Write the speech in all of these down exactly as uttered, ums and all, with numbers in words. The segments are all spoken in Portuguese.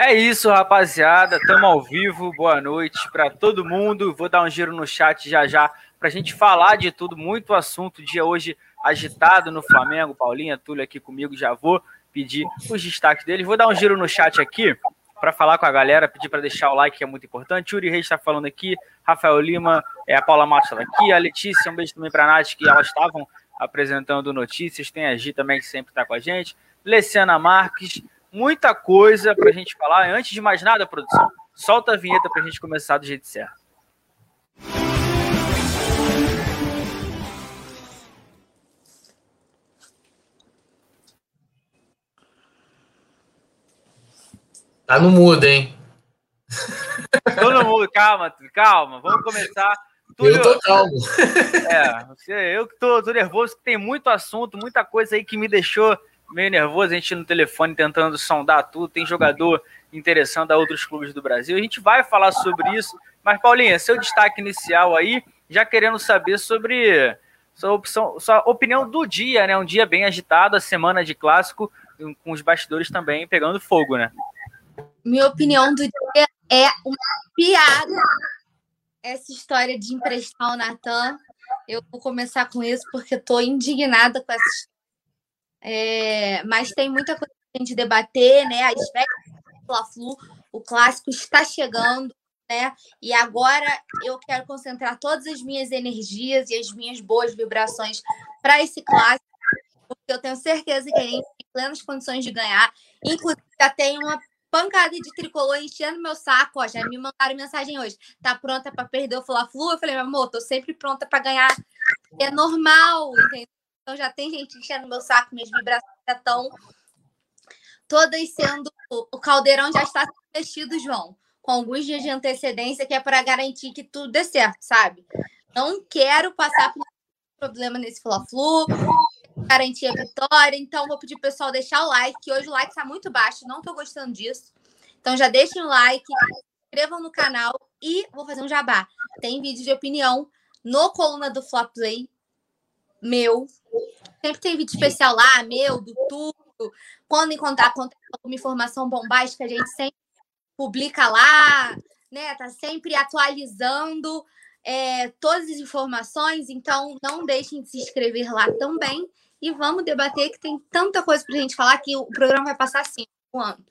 É isso, rapaziada, estamos ao vivo, boa noite para todo mundo. Vou dar um giro no chat já já para a gente falar de tudo, muito assunto. Dia hoje agitado no Flamengo, Paulinha, Túlio aqui comigo, já vou pedir os destaques deles. Vou dar um giro no chat aqui para falar com a galera, pedir para deixar o like, que é muito importante. Yuri Reis está falando aqui, Rafael Lima, é, a Paula Matos está aqui, a Letícia, um beijo também para a Nath, que elas estavam apresentando notícias. Tem a Gi também, que sempre está com a gente, Leciana Marques. Muita coisa para a gente falar. Antes de mais nada, produção, solta a vinheta para a gente começar do jeito certo. Tá no mudo, hein? Tô no mudo, calma, calma. Vamos começar. Túlio, eu tô calmo. É, eu que tô, tô nervoso, que tem muito assunto, muita coisa aí que me deixou meio nervoso, a gente no telefone tentando sondar tudo, tem jogador interessando a outros clubes do Brasil, a gente vai falar sobre isso, mas Paulinha, seu destaque inicial aí, já querendo saber sobre sua, opção, sua opinião do dia, né, um dia bem agitado, a semana de clássico, com os bastidores também pegando fogo, né? Minha opinião do dia é uma piada, essa história de emprestar o Natan, eu vou começar com isso porque estou indignada com essa história. É, mas tem muita coisa para a gente debater, né? A Fla-Flu, o clássico está chegando, né? E agora eu quero concentrar todas as minhas energias e as minhas boas vibrações para esse clássico, porque eu tenho certeza que a gente tem plenas condições de ganhar. Inclusive, já tem uma pancada de tricolor enchendo meu saco, ó, já me mandaram mensagem hoje. Tá pronta para perder o Fla-Flu? Eu falei, meu amor, tô sempre pronta para ganhar. É normal, entendeu? Então já tem gente enchendo meu saco, minhas vibrações já estão todas sendo... O caldeirão já está mexido, João, com alguns dias de antecedência, que é para garantir que tudo dê certo, sabe? Não quero passar por problema nesse Fla-Flu, garantir a vitória, então vou pedir pro pessoal deixar o like, que hoje o like está muito baixo, não estou gostando disso. Então já deixem o like, se inscrevam no canal e vou fazer um jabá. Tem vídeo de opinião no Coluna do Fla Play, meu, sempre tem vídeo especial lá, meu, do tudo. Quando encontrar alguma informação bombástica, a gente sempre publica lá, né? Tá sempre atualizando é, todas as informações, então não deixem de se inscrever lá também. E vamos debater, que tem tanta coisa pra gente falar que o programa vai passar assim, voando.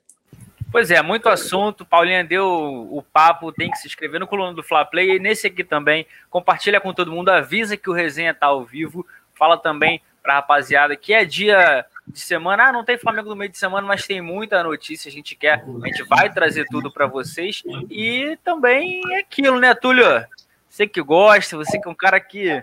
Pois é, muito assunto. Paulinha deu o papo, tem que se inscrever no Coluna do Fla Play e nesse aqui também. Compartilha com todo mundo, avisa que o resenha tá ao vivo. Fala também pra rapaziada que é dia de semana. Ah, não tem Flamengo no meio de semana, mas tem muita notícia. A gente quer, a gente vai trazer tudo pra vocês. E também é aquilo, né, Túlio? Você que gosta, você que é um cara que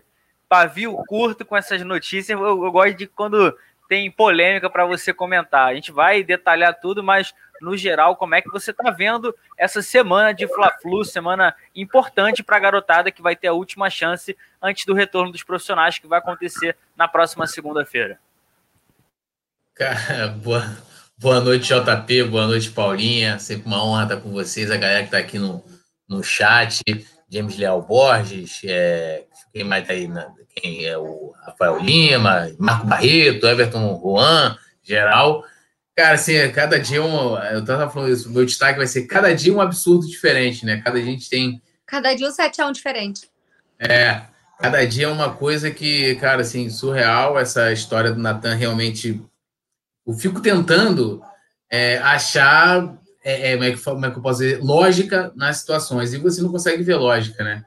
pavio curto com essas notícias. Eu, eu gosto de quando tem polêmica pra você comentar. A gente vai detalhar tudo, mas no geral, como é que você tá vendo essa semana de Fla-Flu, semana importante para a garotada que vai ter a última chance antes do retorno dos profissionais, que vai acontecer na próxima segunda-feira? Cara, boa, boa noite, J P, boa noite, Paulinha, sempre uma honra estar com vocês, a galera que tá aqui no, no chat, James Leal Borges, é, quem mais tá aí, né? Quem é o Rafael Lima, Marco Barreto, Everton Juan, geral. Cara, assim, cada dia, um, eu tava falando isso, meu destaque vai ser cada dia um absurdo diferente, né? Cada dia a gente tem... Cada dia um sete a um diferente. É, cada dia é uma coisa que, cara, assim, surreal, essa história do Natan realmente... Eu fico tentando é, achar, é, é, como, é que, como é que eu posso dizer, lógica nas situações, e você não consegue ver lógica, né?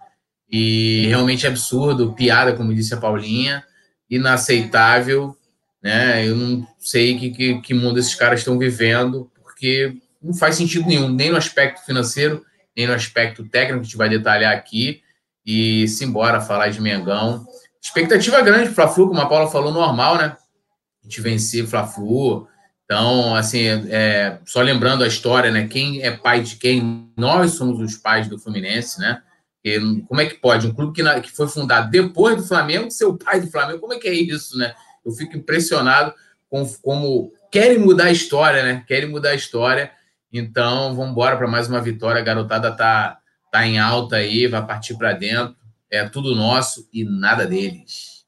E realmente é absurdo, piada, como disse a Paulinha, inaceitável... Né? Eu não sei que, que, que mundo esses caras estão vivendo, porque não faz sentido nenhum, nem no aspecto financeiro, nem no aspecto técnico, que a gente vai detalhar aqui. E simbora falar de Mengão. Expectativa grande para o Fla-Flu, como a Paula falou, normal, né? A gente vencer o Fla-Flu. Então, assim, é, só lembrando a história, né? Quem é pai de quem? Nós somos os pais do Fluminense, né? E como é que pode? Um clube que, na, que foi fundado depois do Flamengo ser o pai do Flamengo, como é que é isso, né? Eu fico impressionado com como querem mudar a história, né? Querem mudar a história. Então, vamos embora para mais uma vitória. A garotada tá, tá em alta aí, vai partir para dentro. É tudo nosso e nada deles.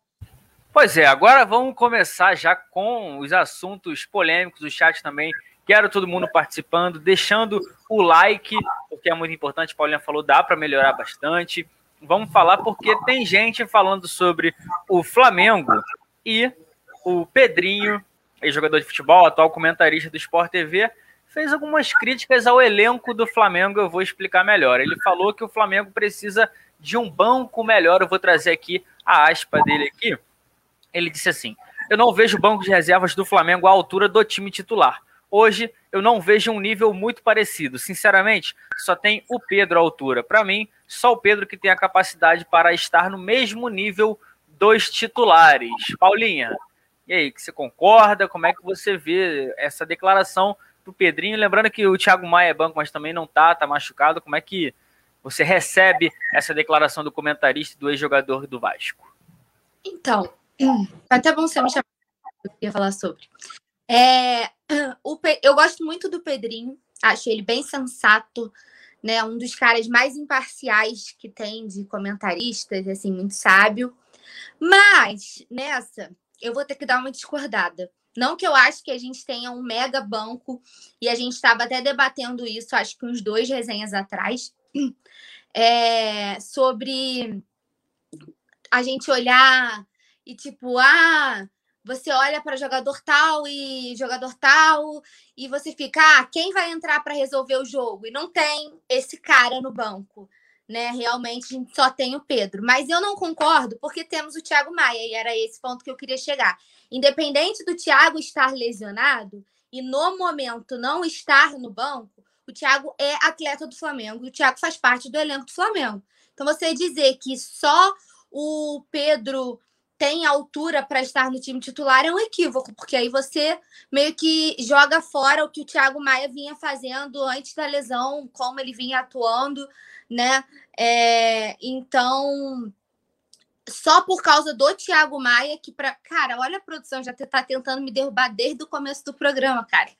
Pois é, agora vamos começar já com os assuntos polêmicos. O chat também Quero todo mundo participando, deixando o like, porque é muito importante. Paulinha falou, dá para melhorar bastante. Vamos falar porque tem gente falando sobre o Flamengo e o Pedrinho, ex-jogador de futebol, atual comentarista do Sport T V, fez algumas críticas ao elenco do Flamengo, eu vou explicar melhor. Ele falou que o Flamengo precisa de um banco melhor, eu vou trazer aqui a aspa dele aqui. Ele disse assim: eu não vejo o banco de reservas do Flamengo à altura do time titular. Hoje, eu não vejo um nível muito parecido. Sinceramente, só tem o Pedro à altura. Para mim, só o Pedro que tem a capacidade para estar no mesmo nível dos titulares. Paulinha, e aí, que você concorda? Como é que você vê essa declaração do Pedrinho? Lembrando que o Thiago Maia é banco, mas também não tá, tá machucado. Como é que você recebe essa declaração do comentarista, do ex-jogador do Vasco? Então, até bom você me chamar, eu queria falar sobre. É, o Pe... Eu gosto muito do Pedrinho, acho ele bem sensato, né? Um dos caras mais imparciais que tem de comentaristas, assim, muito sábio. Mas nessa, eu vou ter que dar uma discordada. Não que eu acho que a gente tenha um mega banco, e a gente estava até debatendo isso, acho que uns dois resenhas atrás, é, sobre a gente olhar e tipo, ah... Você olha para jogador tal e jogador tal e você fica, ah, quem vai entrar para resolver o jogo? E não tem esse cara no banco, né? Realmente a gente só tem o Pedro. Mas eu não concordo porque temos o Thiago Maia e era esse ponto que eu queria chegar. Independente do Thiago estar lesionado e no momento não estar no banco, o Thiago é atleta do Flamengo e o Thiago faz parte do elenco do Flamengo. Então você dizer que só o Pedro... tem altura para estar no time titular é um equívoco, porque aí você meio que joga fora o que o Thiago Maia vinha fazendo antes da lesão, como ele vinha atuando, né? É, então, só por causa do Thiago Maia, que pra... Cara, olha a produção, já tá tentando me derrubar desde o começo do programa, cara.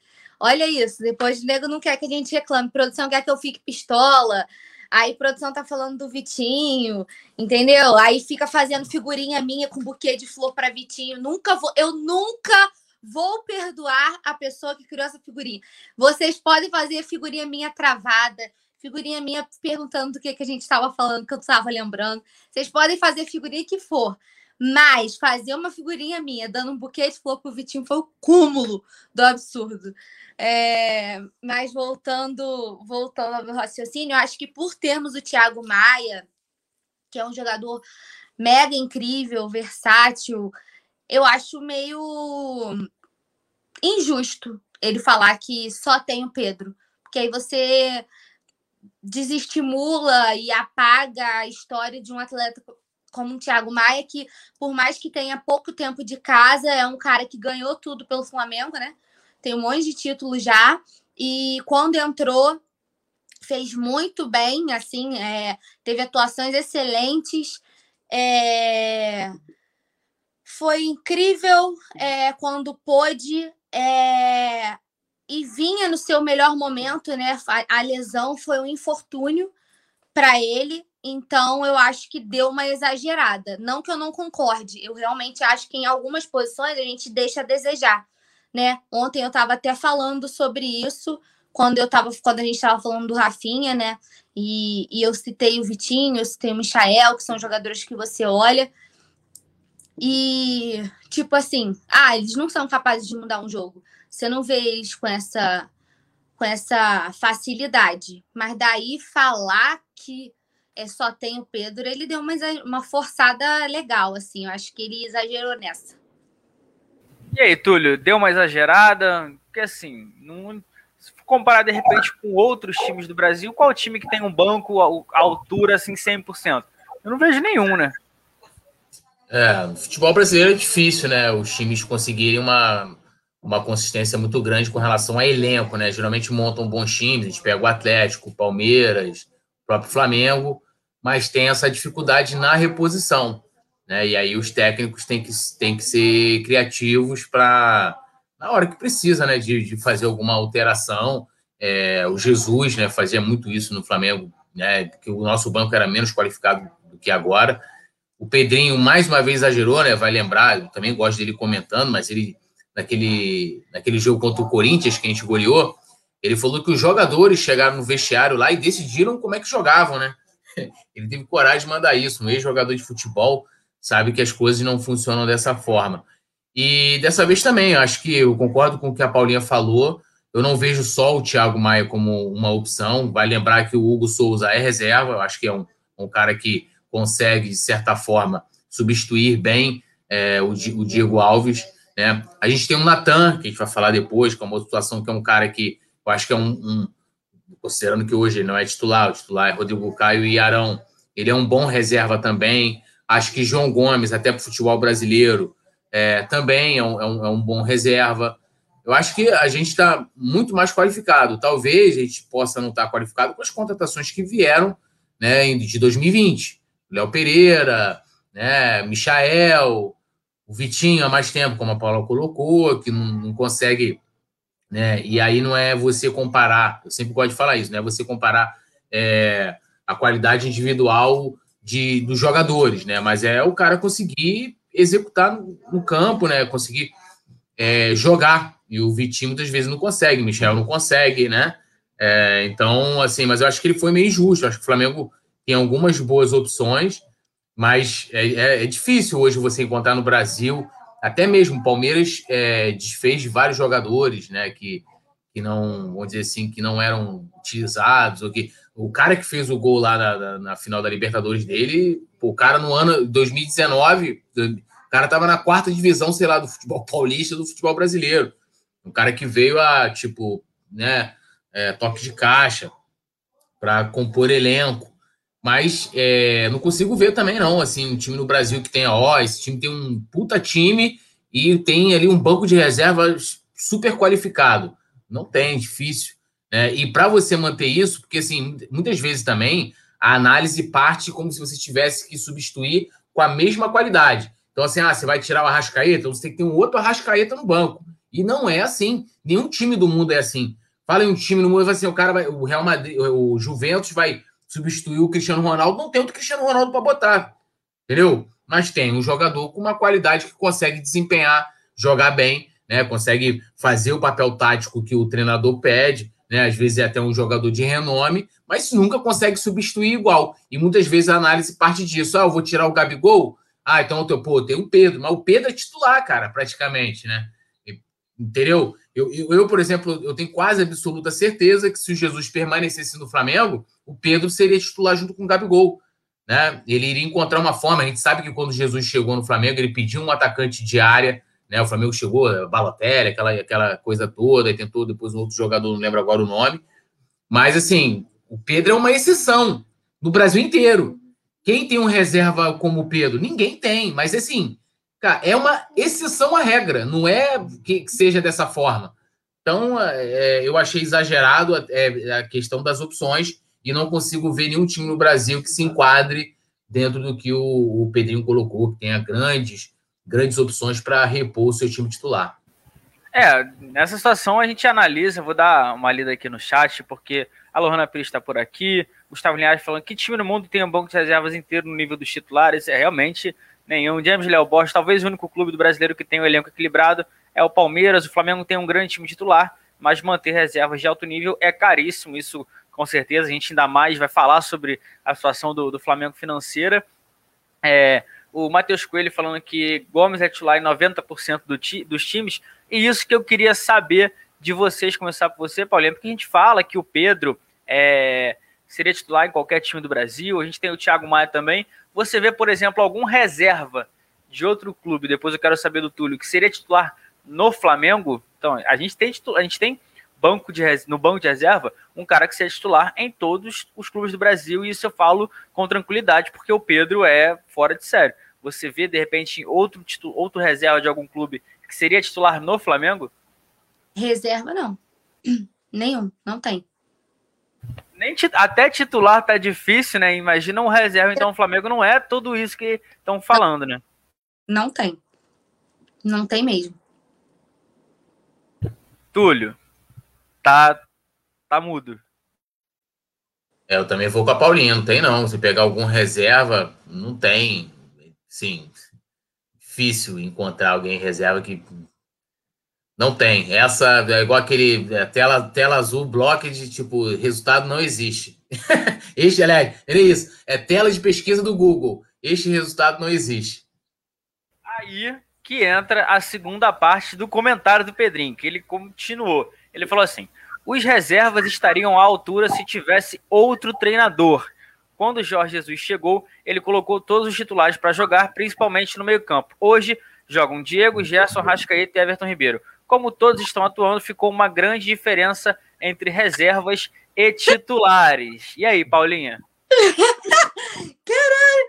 Olha isso, depois o nego não quer que a gente reclame, produção quer que eu fique pistola... Aí produção tá falando do Vitinho, entendeu? Aí fica fazendo figurinha minha com buquê de flor para Vitinho. Nunca vou, eu nunca vou perdoar a pessoa que criou essa figurinha. Vocês podem fazer figurinha minha travada, figurinha minha perguntando do que, que a gente estava falando, que eu estava lembrando. Vocês podem fazer figurinha que for. Mas fazer uma figurinha minha dando um buquê de flor pro Vitinho foi o cúmulo do absurdo. É, mas voltando, voltando ao meu raciocínio, eu acho que por termos o Thiago Maia, que é um jogador mega incrível, versátil, eu acho meio injusto ele falar que só tem o Pedro. Porque aí você desestimula e apaga a história de um atleta... como o Thiago Maia, que por mais que tenha pouco tempo de casa, é um cara que ganhou tudo pelo Flamengo, né? Tem um monte de títulos já. E quando entrou, fez muito bem, assim, é, teve atuações excelentes. É, foi incrível é, quando pôde. É, e vinha no seu melhor momento, né? A, a lesão foi um infortúnio para ele. Então, eu acho que deu uma exagerada. Não que eu não concorde. Eu realmente acho que em algumas posições a gente deixa a desejar, né? Ontem eu estava até falando sobre isso, quando, eu tava, quando a gente estava falando do Rafinha, né? E, e eu citei o Vitinho, eu citei o Michael, que são jogadores que você olha. E, tipo assim, ah, eles não são capazes de mudar um jogo. Você não vê eles com essa, com essa facilidade. Mas daí falar que... É, só tem o Pedro, ele deu uma, uma forçada legal, assim, eu acho que ele exagerou nessa. E aí, Túlio, deu uma exagerada? Porque assim, não, se for comparar de repente com outros times do Brasil, qual time que tem um banco à altura, assim, cem por cento? Eu não vejo nenhum, né? É, o futebol brasileiro é difícil, né, os times conseguirem uma, uma consistência muito grande com relação a elenco, né, geralmente montam bons times, a gente pega o Atlético, o Palmeiras... o próprio Flamengo, mas tem essa dificuldade na reposição, né? E aí os técnicos têm que, têm que ser criativos para na hora que precisa, né? De, de fazer alguma alteração. É, o Jesus, né? Fazia muito isso no Flamengo, né? Que o nosso banco era menos qualificado do que agora. O Pedrinho mais uma vez exagerou, né? Vai lembrar, eu também gosto dele comentando, mas ele naquele, naquele jogo contra o Corinthians, que a gente goleou, ele falou que os jogadores chegaram no vestiário lá e decidiram como é que jogavam, né? Ele teve coragem de mandar isso. Um ex-jogador de futebol sabe que as coisas não funcionam dessa forma. E dessa vez também, acho que eu concordo com o que a Paulinha falou. Eu não vejo só o Thiago Maia como uma opção. Vai lembrar que o Hugo Souza é reserva. Eu acho que é um, um cara que consegue, de certa forma, substituir bem é, o, o Diego Alves, né? A gente tem o Natan, que a gente vai falar depois, que é uma outra situação, que é um cara que eu acho que é um... um considerando que hoje ele não é titular, o titular é Rodrigo Caio e Arão. Ele é um bom reserva também. Acho que João Gomes, até para o futebol brasileiro, é, também é um, é, um, é um bom reserva. Eu acho que a gente está muito mais qualificado. Talvez a gente possa não estar qualificado com as contratações que vieram, né, de dois mil e vinte. Léo Pereira, né, Michael, o Vitinho há mais tempo, como a Paula colocou, que não, não consegue... Né? E aí não é você comparar, eu sempre gosto de falar isso, não é você comparar é, a qualidade individual de, dos jogadores, né? Mas é o cara conseguir executar no campo, né? Conseguir é, jogar. E o Vitinho muitas vezes não consegue, o Michel não consegue, né? É, então, assim, mas eu acho que ele foi meio injusto. Eu acho que o Flamengo tem algumas boas opções, mas é, é, é difícil hoje você encontrar no Brasil... Até mesmo o Palmeiras é, desfez de vários jogadores, né, que, que não, vamos dizer assim, que não eram utilizados. Ou que, o cara que fez o gol lá na, na, na final da Libertadores dele, o cara no ano dois mil e dezenove, o cara estava na quarta divisão, sei lá, do futebol paulista, do futebol brasileiro. Um cara que veio a, tipo, né, é, toque de caixa para compor elenco. Mas é, não consigo ver também, não. Assim, um time no Brasil que tem a ó, esse time tem um puta time e tem ali um banco de reservas super qualificado. Não tem, difícil. Né? E para você manter isso, porque assim, muitas vezes também a análise parte como se você tivesse que substituir com a mesma qualidade. Então, assim, ah, você vai tirar o Arrascaeta, você tem que ter um outro Arrascaeta no banco. E não é assim. Nenhum time do mundo é assim. Fala em um time no mundo, vai assim, o cara vai, o Real Madrid, o Juventus vai substituiu o Cristiano Ronaldo, não tem outro Cristiano Ronaldo para botar, entendeu? Mas tem um jogador com uma qualidade que consegue desempenhar, jogar bem, né? Consegue fazer o papel tático que o treinador pede, né? Às vezes é até um jogador de renome, mas nunca consegue substituir igual. E muitas vezes a análise parte disso. Ah, eu vou tirar o Gabigol? Ah, então eu pô, tem o Pedro. Mas o Pedro é titular, cara, praticamente, né? Entendeu? Eu, eu, eu, por exemplo, eu tenho quase absoluta certeza que se o Jesus permanecesse no Flamengo, o Pedro seria titular junto com o Gabigol, né? Ele iria encontrar uma forma. A gente sabe que quando o Jesus chegou no Flamengo, ele pediu um atacante de área, né? O Flamengo chegou, Balotelli, aquela, aquela coisa toda, e tentou depois um outro jogador, não lembro agora o nome. Mas, assim, o Pedro é uma exceção no Brasil inteiro. Quem tem um reserva como o Pedro? Ninguém tem, mas, assim... Cara, é uma exceção à regra, não é que seja dessa forma. Então, é, eu achei exagerado a, é, a questão das opções e não consigo ver nenhum time no Brasil que se enquadre dentro do que o, o Pedrinho colocou, que tenha grandes, grandes opções para repor o seu time titular. É, nessa situação a gente analisa, vou dar uma lida aqui no chat, porque a Lohana Pires está por aqui, Gustavo Linhares falando que time no mundo tem um banco de reservas inteiro no nível dos titulares, é realmente... Nenhum. James Léo Borges, talvez o único clube do brasileiro que tem um elenco equilibrado é o Palmeiras. O Flamengo tem um grande time titular, mas manter reservas de alto nível é caríssimo. Isso, com certeza, a gente ainda mais vai falar sobre a situação do, do Flamengo financeira. É, o Matheus Coelho falando que Gomes é titular em noventa por cento do ti, dos times. E isso que eu queria saber de vocês, começar por você, Paulinho, porque a gente fala que o Pedro é, seria titular em qualquer time do Brasil. A gente tem o Thiago Maia também. Você vê, por exemplo, algum reserva de outro clube, depois eu quero saber do Túlio, que seria titular no Flamengo? Então, a gente tem, a gente tem banco de, no banco de reserva um cara que seria titular em todos os clubes do Brasil, e isso eu falo com tranquilidade, porque o Pedro é fora de sério. Você vê, de repente, outro, titu, outro reserva de algum clube que seria titular no Flamengo? Reserva, não. Nenhum, não tem. Nem tit- até titular tá difícil, né? Imagina um reserva, então o Flamengo não é tudo isso que estão falando, né? Não tem. Não tem mesmo. Túlio, tá, tá mudo. É, eu também vou com a Paulinha, não tem não. Se pegar algum reserva, não tem. Sim, difícil encontrar alguém em reserva que Não tem. Essa é igual aquele é, tela, tela azul, bloco de tipo, resultado não existe. Este, aliás, é isso. É tela de pesquisa do Google. Este resultado não existe. Aí que entra a segunda parte do comentário do Pedrinho, que ele continuou. Ele falou assim: os reservas estariam à altura se tivesse outro treinador. Quando o Jorge Jesus chegou, ele colocou todos os titulares para jogar, principalmente no meio-campo. Hoje jogam Diego, Gerson, Arrascaeta e Everton Ribeiro. Como todos estão atuando, ficou uma grande diferença entre reservas e titulares. E aí, Paulinha? Caralho!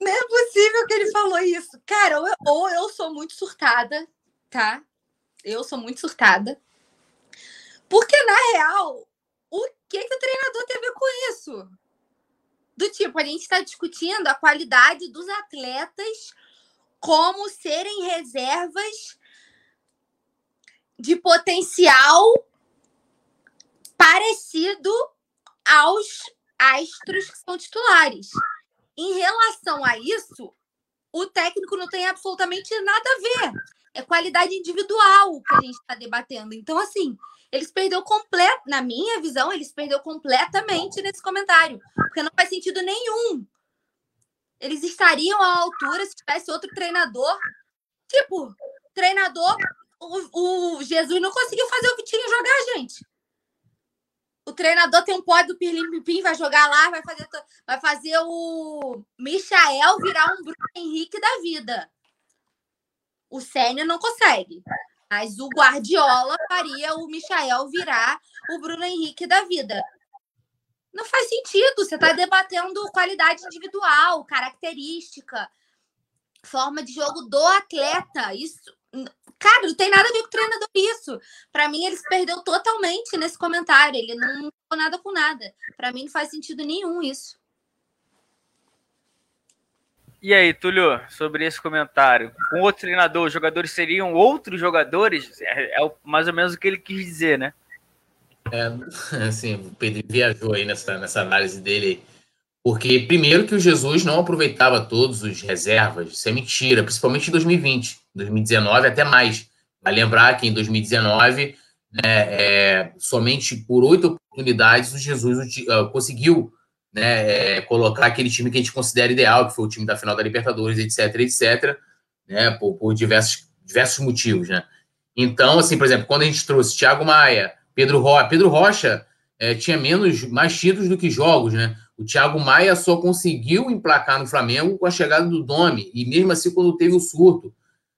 Não é possível que ele falou isso. Cara, ou eu, ou eu sou muito surtada, tá? Eu sou muito surtada. Porque, na real, o que, que o treinador tem a ver com isso? Do tipo, a gente está discutindo a qualidade dos atletas como serem reservas de potencial parecido aos astros que são titulares. Em relação a isso, o técnico não tem absolutamente nada a ver. É qualidade individual que a gente está debatendo. Então, assim, ele se perdeu completo, na minha visão, ele se perdeu completamente nesse comentário. Porque não faz sentido nenhum. Eles estariam à altura se tivesse outro treinador. Tipo, treinador... O, o Jesus não conseguiu fazer o Vitinho jogar, gente. O treinador tem um pódio do Pirlim Pipim, vai jogar lá, vai fazer, vai fazer o Michael virar um Bruno Henrique da vida. O Ceni não consegue. Mas o Guardiola faria o Michael virar o Bruno Henrique da vida. Não faz sentido. Você está debatendo qualidade individual, característica, forma de jogo do atleta. Isso... Cara, não tem nada a ver com o treinador isso. Pra mim, ele se perdeu totalmente nesse comentário. Ele não falou nada com nada. Pra mim, não faz sentido nenhum isso. E aí, Túlio, sobre esse comentário. Com outro treinador, os jogadores seriam outros jogadores? É, é mais ou menos o que ele quis dizer, né? É, assim, o Pedro viajou aí nessa, nessa análise dele. Porque, primeiro, que o Jesus não aproveitava todos os reservas. Isso é mentira, principalmente em dois mil e vinte. dois mil e dezenove até mais. Vai lembrar que em dois mil e dezenove, né, é, somente por oito oportunidades, o Jesus uh, conseguiu, né, é, colocar aquele time que a gente considera ideal, que foi o time da final da Libertadores, etc, etcétera, né, por, por diversos, diversos motivos, né. Então, assim, por exemplo, quando a gente trouxe Thiago Maia, Pedro Rocha, Pedro Rocha é, tinha menos, mais títulos do que jogos, né. O Thiago Maia só conseguiu emplacar no Flamengo com a chegada do Domi, e mesmo assim quando teve o surto.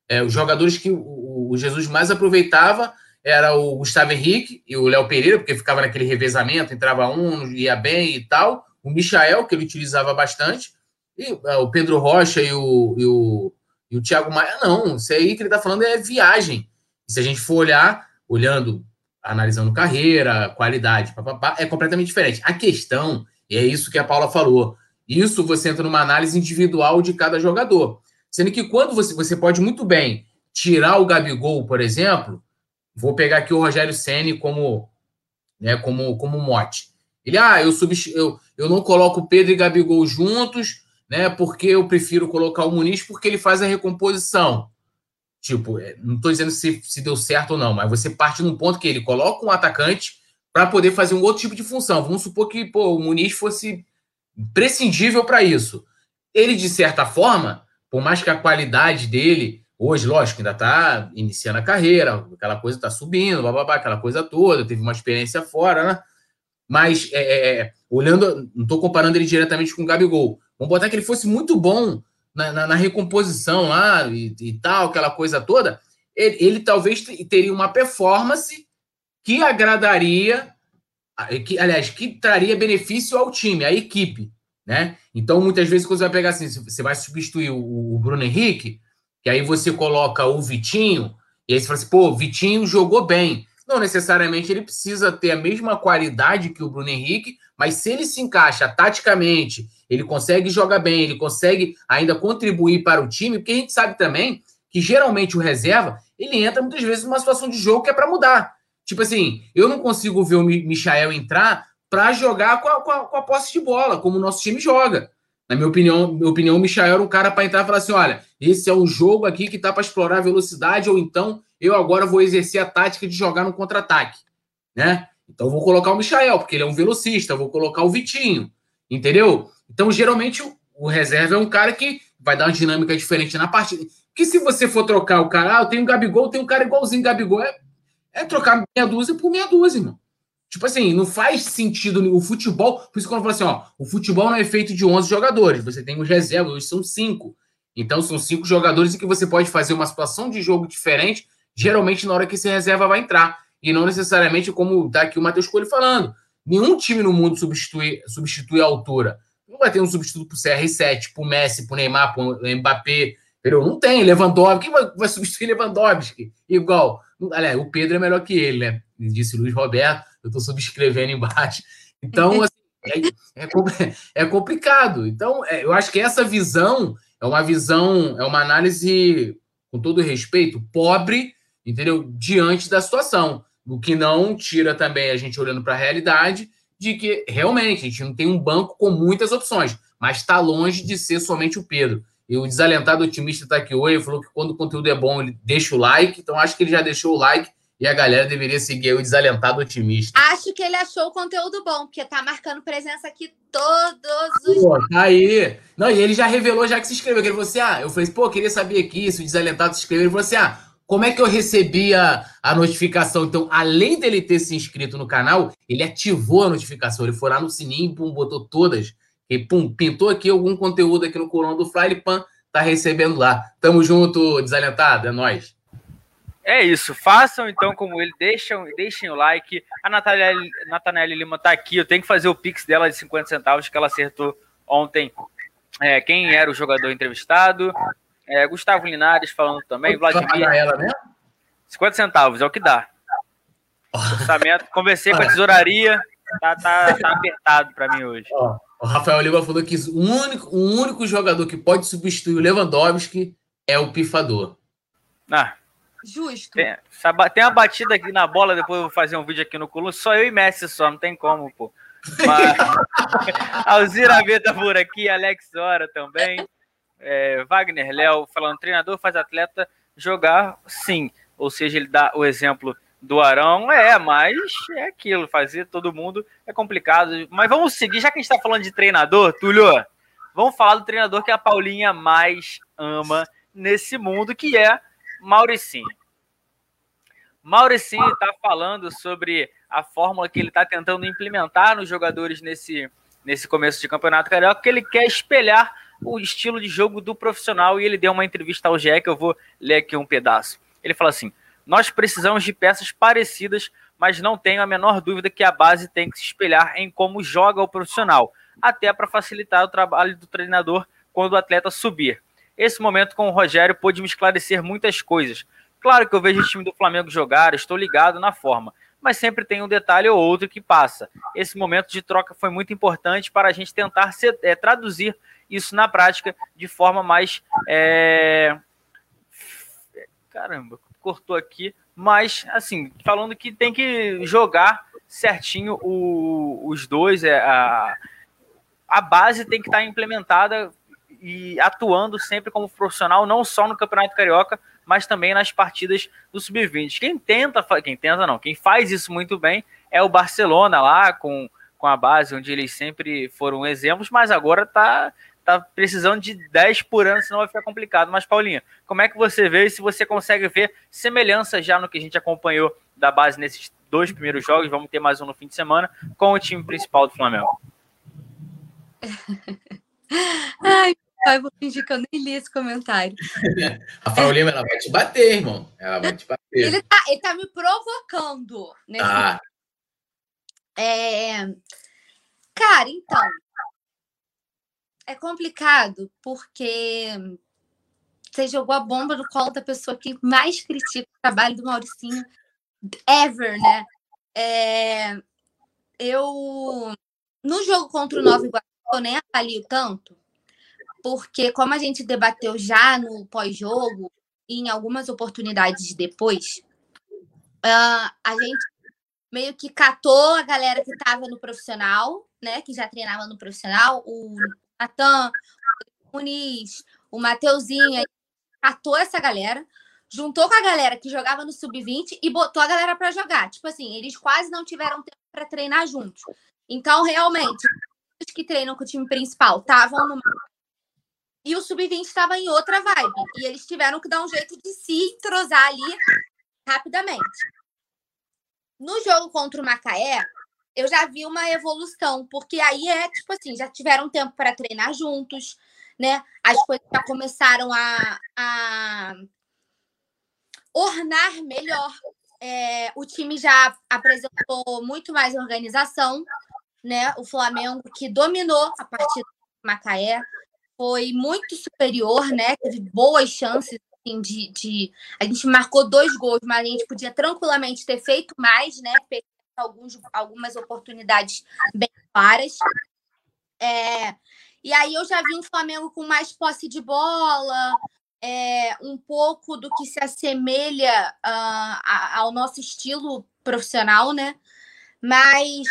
É, os jogadores que o, o Jesus mais aproveitava era o Gustavo Henrique e o Léo Pereira, porque ficava naquele revezamento, entrava um, ia bem e tal. O Michael, que ele utilizava bastante. E uh, o Pedro Rocha e o, e, o, e o Thiago Maia, não. Isso aí que ele está falando é viagem. E se a gente for olhar, olhando, analisando carreira, qualidade, papapá, é completamente diferente. A questão, e é isso que a Paula falou, isso você entra numa análise individual de cada jogador. Sendo que quando você, você pode muito bem tirar o Gabigol, por exemplo, vou pegar aqui o Rogério Ceni como, né, como, como mote. Ele, ah, eu, eu, eu não coloco Pedro e Gabigol juntos, né, porque eu prefiro colocar o Muniz porque ele faz a recomposição. Tipo, não estou dizendo se, se deu certo ou não, mas você parte num ponto que ele coloca um atacante para poder fazer um outro tipo de função. Vamos supor que, pô, o Muniz fosse prescindível para isso. Ele, de certa forma... Por mais que a qualidade dele, hoje, lógico, ainda está iniciando a carreira, aquela coisa está subindo, blá, blá, blá, aquela coisa toda, teve uma experiência fora, né? Mas, é, é, olhando, não estou comparando ele diretamente com o Gabigol. Vamos botar que ele fosse muito bom na, na, na recomposição lá e, e tal, aquela coisa toda. Ele, ele talvez teria uma performance que agradaria, que, aliás, que traria benefício ao time, à equipe. Né? Então, muitas vezes, quando você vai pegar assim, você vai substituir o Bruno Henrique, que aí você coloca o Vitinho, e aí você fala assim, pô, o Vitinho jogou bem. Não necessariamente ele precisa ter a mesma qualidade que o Bruno Henrique, mas se ele se encaixa taticamente, ele consegue jogar bem, ele consegue ainda contribuir para o time, porque a gente sabe também que, geralmente, o reserva, ele entra, muitas vezes, numa situação de jogo que é para mudar. Tipo assim, eu não consigo ver o Michael entrar para jogar com a, com, a, com a posse de bola, como o nosso time joga. Na minha opinião, minha opinião o Michael era um cara para entrar e falar assim, olha, esse é um jogo aqui que tá para explorar a velocidade, ou então eu agora vou exercer a tática de jogar no contra-ataque, né? Então eu vou colocar o Michael, porque ele é um velocista, eu vou colocar o Vitinho, entendeu? Então geralmente o, o reserva é um cara que vai dar uma dinâmica diferente na partida. Porque se você for trocar o cara, ah, eu tenho o Gabigol, eu tenho um cara igualzinho o Gabigol, é, é trocar meia dúzia por meia dúzia, irmão. Tipo assim, não faz sentido o futebol. Por isso que eu falo assim, ó, o futebol não é feito de onze jogadores. Você tem os reservas, hoje são cinco. Então são cinco jogadores em que você pode fazer uma situação de jogo diferente, geralmente na hora que esse reserva vai entrar. E não necessariamente como está aqui o Matheus Coelho falando. Nenhum time no mundo substitui, substitui a altura. Não vai ter um substituto pro C R sete, pro Messi, pro Neymar, pro Mbappé. Entendeu? Não tem. Lewandowski. Quem vai, vai substituir Lewandowski? Igual. Aliás, o Pedro é melhor que ele, né? Disse Luiz Roberto. Eu estou subscrevendo embaixo. Então, assim, é, é, é complicado. Então, é, eu acho que essa visão é uma visão, é uma análise, com todo respeito, pobre, entendeu? Diante da situação. O que não tira também a gente olhando para a realidade de que, realmente, a gente não tem um banco com muitas opções, mas está longe de ser somente o Pedro. E o desalentado otimista está aqui hoje, falou que quando o conteúdo é bom, ele deixa o like. Então, acho que ele já deixou o like. E a galera deveria seguir o desalentado otimista. Acho que ele achou o conteúdo bom, porque tá marcando presença aqui todos os... Pô, tá aí. Não, e ele já revelou, já que se inscreveu. Que ele falou assim, ah, eu falei, pô, queria saber aqui se o desalentado se inscreveu. Ele falou assim, ah, como é que eu recebi a, a notificação? Então, além dele ter se inscrito no canal, ele ativou a notificação. Ele foi lá no sininho, pum, botou todas. E, pum, pintou aqui algum conteúdo aqui no Coluna do Fla, ele, pam, tá recebendo lá. Tamo junto, desalentado, é nóis. É isso, façam então como ele, deixam, deixem o like. A Nathaniele Lima tá aqui, eu tenho que fazer o pix dela de cinquenta centavos que ela acertou ontem. É, quem era o jogador entrevistado? É, Gustavo Linares falando também. Vladimir. Ela, né? cinquenta centavos, é o que dá. Orçamento, conversei com a tesouraria, tá, tá, tá apertado para mim hoje. Ó, o Rafael Lima falou que o único, o único jogador que pode substituir o Lewandowski é o pifador. Ah, justo. Tem, tem uma batida aqui na bola, depois eu vou fazer um vídeo aqui no Coluna, só eu e Messi só, não tem como, pô. Mas... Alzira V tá por aqui, Alex Hora também, é, Wagner Léo falando, treinador faz atleta jogar sim, ou seja, ele dá o exemplo do Arão, é, mas é aquilo, fazer todo mundo é complicado, mas vamos seguir, já que a gente tá falando de treinador, Túlio, vamos falar do treinador que a Paulinha mais ama nesse mundo, que é Mauricinho. Mauricinho está falando sobre a fórmula que ele está tentando implementar nos jogadores nesse, nesse começo de campeonato carioca, que ele quer espelhar o estilo de jogo do profissional, e ele deu uma entrevista ao G E, que eu vou ler aqui um pedaço. Ele fala assim, nós precisamos de peças parecidas, mas não tenho a menor dúvida que a base tem que se espelhar em como joga o profissional, até para facilitar o trabalho do treinador quando o atleta subir. Esse momento com o Rogério pôde me esclarecer muitas coisas. Claro que eu vejo o time do Flamengo jogar, estou ligado na forma, mas sempre tem um detalhe ou outro que passa. Esse momento de troca foi muito importante para a gente tentar ser, é, traduzir isso na prática de forma mais... É... Caramba, cortou aqui. Mas, assim, falando que tem que jogar certinho o, os dois. É, a, a base tem que estar implementada... e atuando sempre como profissional, não só no Campeonato Carioca, mas também nas partidas do sub vinte. Quem tenta, quem tenta não, quem faz isso muito bem é o Barcelona lá, com, com a base, onde eles sempre foram exemplos, mas agora tá, tá precisando de dez por ano, senão vai ficar complicado. Mas, Paulinha, como é que você vê e se você consegue ver semelhança já no que a gente acompanhou da base nesses dois primeiros jogos, vamos ter mais um no fim de semana, com o time principal do Flamengo? Ai, eu vou fingir que eu nem li esse comentário. A Paulinha, ela vai te bater, irmão. Ela vai te bater. Ele tá, ele tá me provocando. Nesse ah. é... Cara, então... É complicado, porque você jogou a bomba no colo da pessoa que mais critica o trabalho do Mauricinho ever, né? É... Eu... No jogo contra o Nova Iguaçu, eu nem avalio tanto, porque como a gente debateu já no pós-jogo e em algumas oportunidades depois, uh, a gente meio que catou a galera que estava no profissional, né, que já treinava no profissional, o Natan, o Muniz, o Matheuzinho, catou essa galera juntou com a galera que jogava no sub vinte e botou a galera para jogar. Tipo assim, eles quase não tiveram tempo para treinar juntos. Então, realmente, os que treinam com o time principal estavam no e o sub vinte estava em outra vibe. E eles tiveram que dar um jeito de se entrosar ali rapidamente. No jogo contra o Macaé, eu já vi uma evolução, porque aí é, tipo assim, já tiveram tempo para treinar juntos, né? As coisas já começaram a, a ornar melhor. É, o time já apresentou muito mais organização, né? O Flamengo, que dominou a partida do Macaé, foi muito superior, né? Teve boas chances, assim, de, de... A gente marcou dois gols, mas a gente podia tranquilamente ter feito mais, né? Alguns, algumas oportunidades bem claras. É, e aí eu já vi um Flamengo com mais posse de bola, é, um pouco do que se assemelha uh, a, ao nosso estilo profissional, né? Mas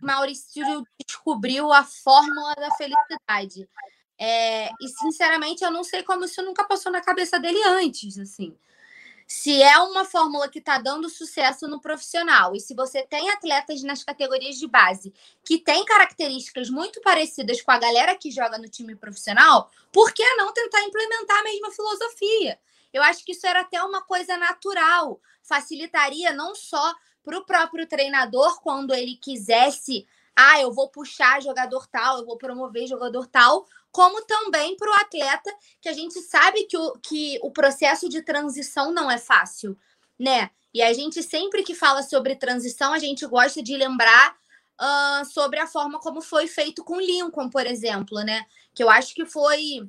Maurício descobriu a fórmula da felicidade. É, e, sinceramente, eu não sei como isso nunca passou na cabeça dele antes, assim. Se é uma fórmula que está dando sucesso no profissional e se você tem atletas nas categorias de base que têm características muito parecidas com a galera que joga no time profissional, por que não tentar implementar a mesma filosofia? Eu acho que isso era até uma coisa natural. Facilitaria não só para o próprio treinador quando ele quisesse, ah, eu vou puxar jogador tal, eu vou promover jogador tal, como também para o atleta, que a gente sabe que o, que o processo de transição não é fácil, né? E a gente sempre que fala sobre transição, a gente gosta de lembrar uh, sobre a forma como foi feito com Lincoln, por exemplo, né? Que eu acho que foi,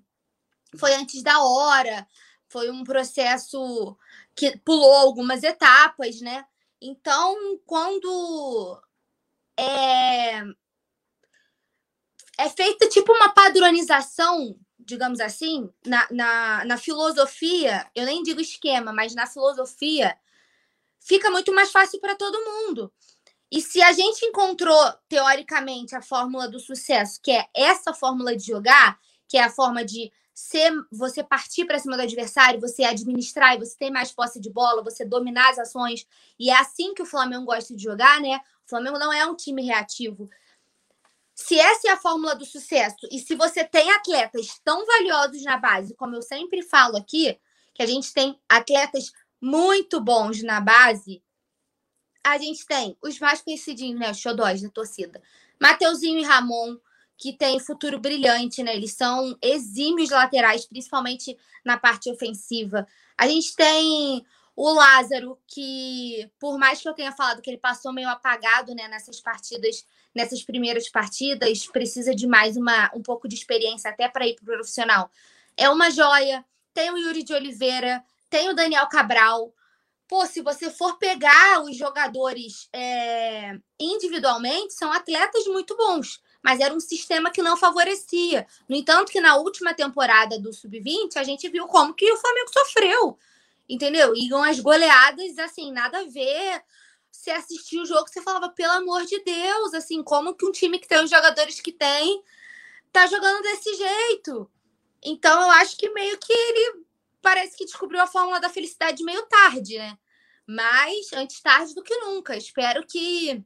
foi antes da hora, foi um processo que pulou algumas etapas, né? Então, quando... É... é feita tipo uma padronização, digamos assim, na, na, na filosofia, eu nem digo esquema, mas na filosofia, fica muito mais fácil para todo mundo. E se a gente encontrou, teoricamente, a fórmula do sucesso, que é essa fórmula de jogar, que é a forma de ser, você partir para cima do adversário, você administrar e você ter mais posse de bola, você dominar as ações, e é assim que o Flamengo gosta de jogar, né? O Flamengo não é um time reativo. Se essa é a fórmula do sucesso e se você tem atletas tão valiosos na base, como eu sempre falo aqui, que a gente tem atletas muito bons na base, a gente tem os mais conhecidinhos, né, os xodós da torcida, Matheuzinho e Ramon, que tem futuro brilhante, né? Eles são exímios laterais, principalmente na parte ofensiva. A gente tem o Lázaro, que por mais que eu tenha falado que ele passou meio apagado, né, nessas partidas, nessas primeiras partidas, precisa de mais uma, um pouco de experiência até para ir para o profissional. É uma joia. Tem o Yuri de Oliveira, tem o Daniel Cabral. Pô, se você for pegar os jogadores é, individualmente, são atletas muito bons, mas era um sistema que não favorecia. No entanto, que na última temporada do sub vinte, a gente viu como que o Flamengo sofreu. Entendeu? E umas goleadas, assim, nada a ver. Você assistia o jogo, você falava, pelo amor de Deus, assim, como que um time que tem os jogadores que tem tá jogando desse jeito? Então, eu acho que meio que ele parece que descobriu a fórmula da felicidade meio tarde, né? Mas antes tarde do que nunca. Espero que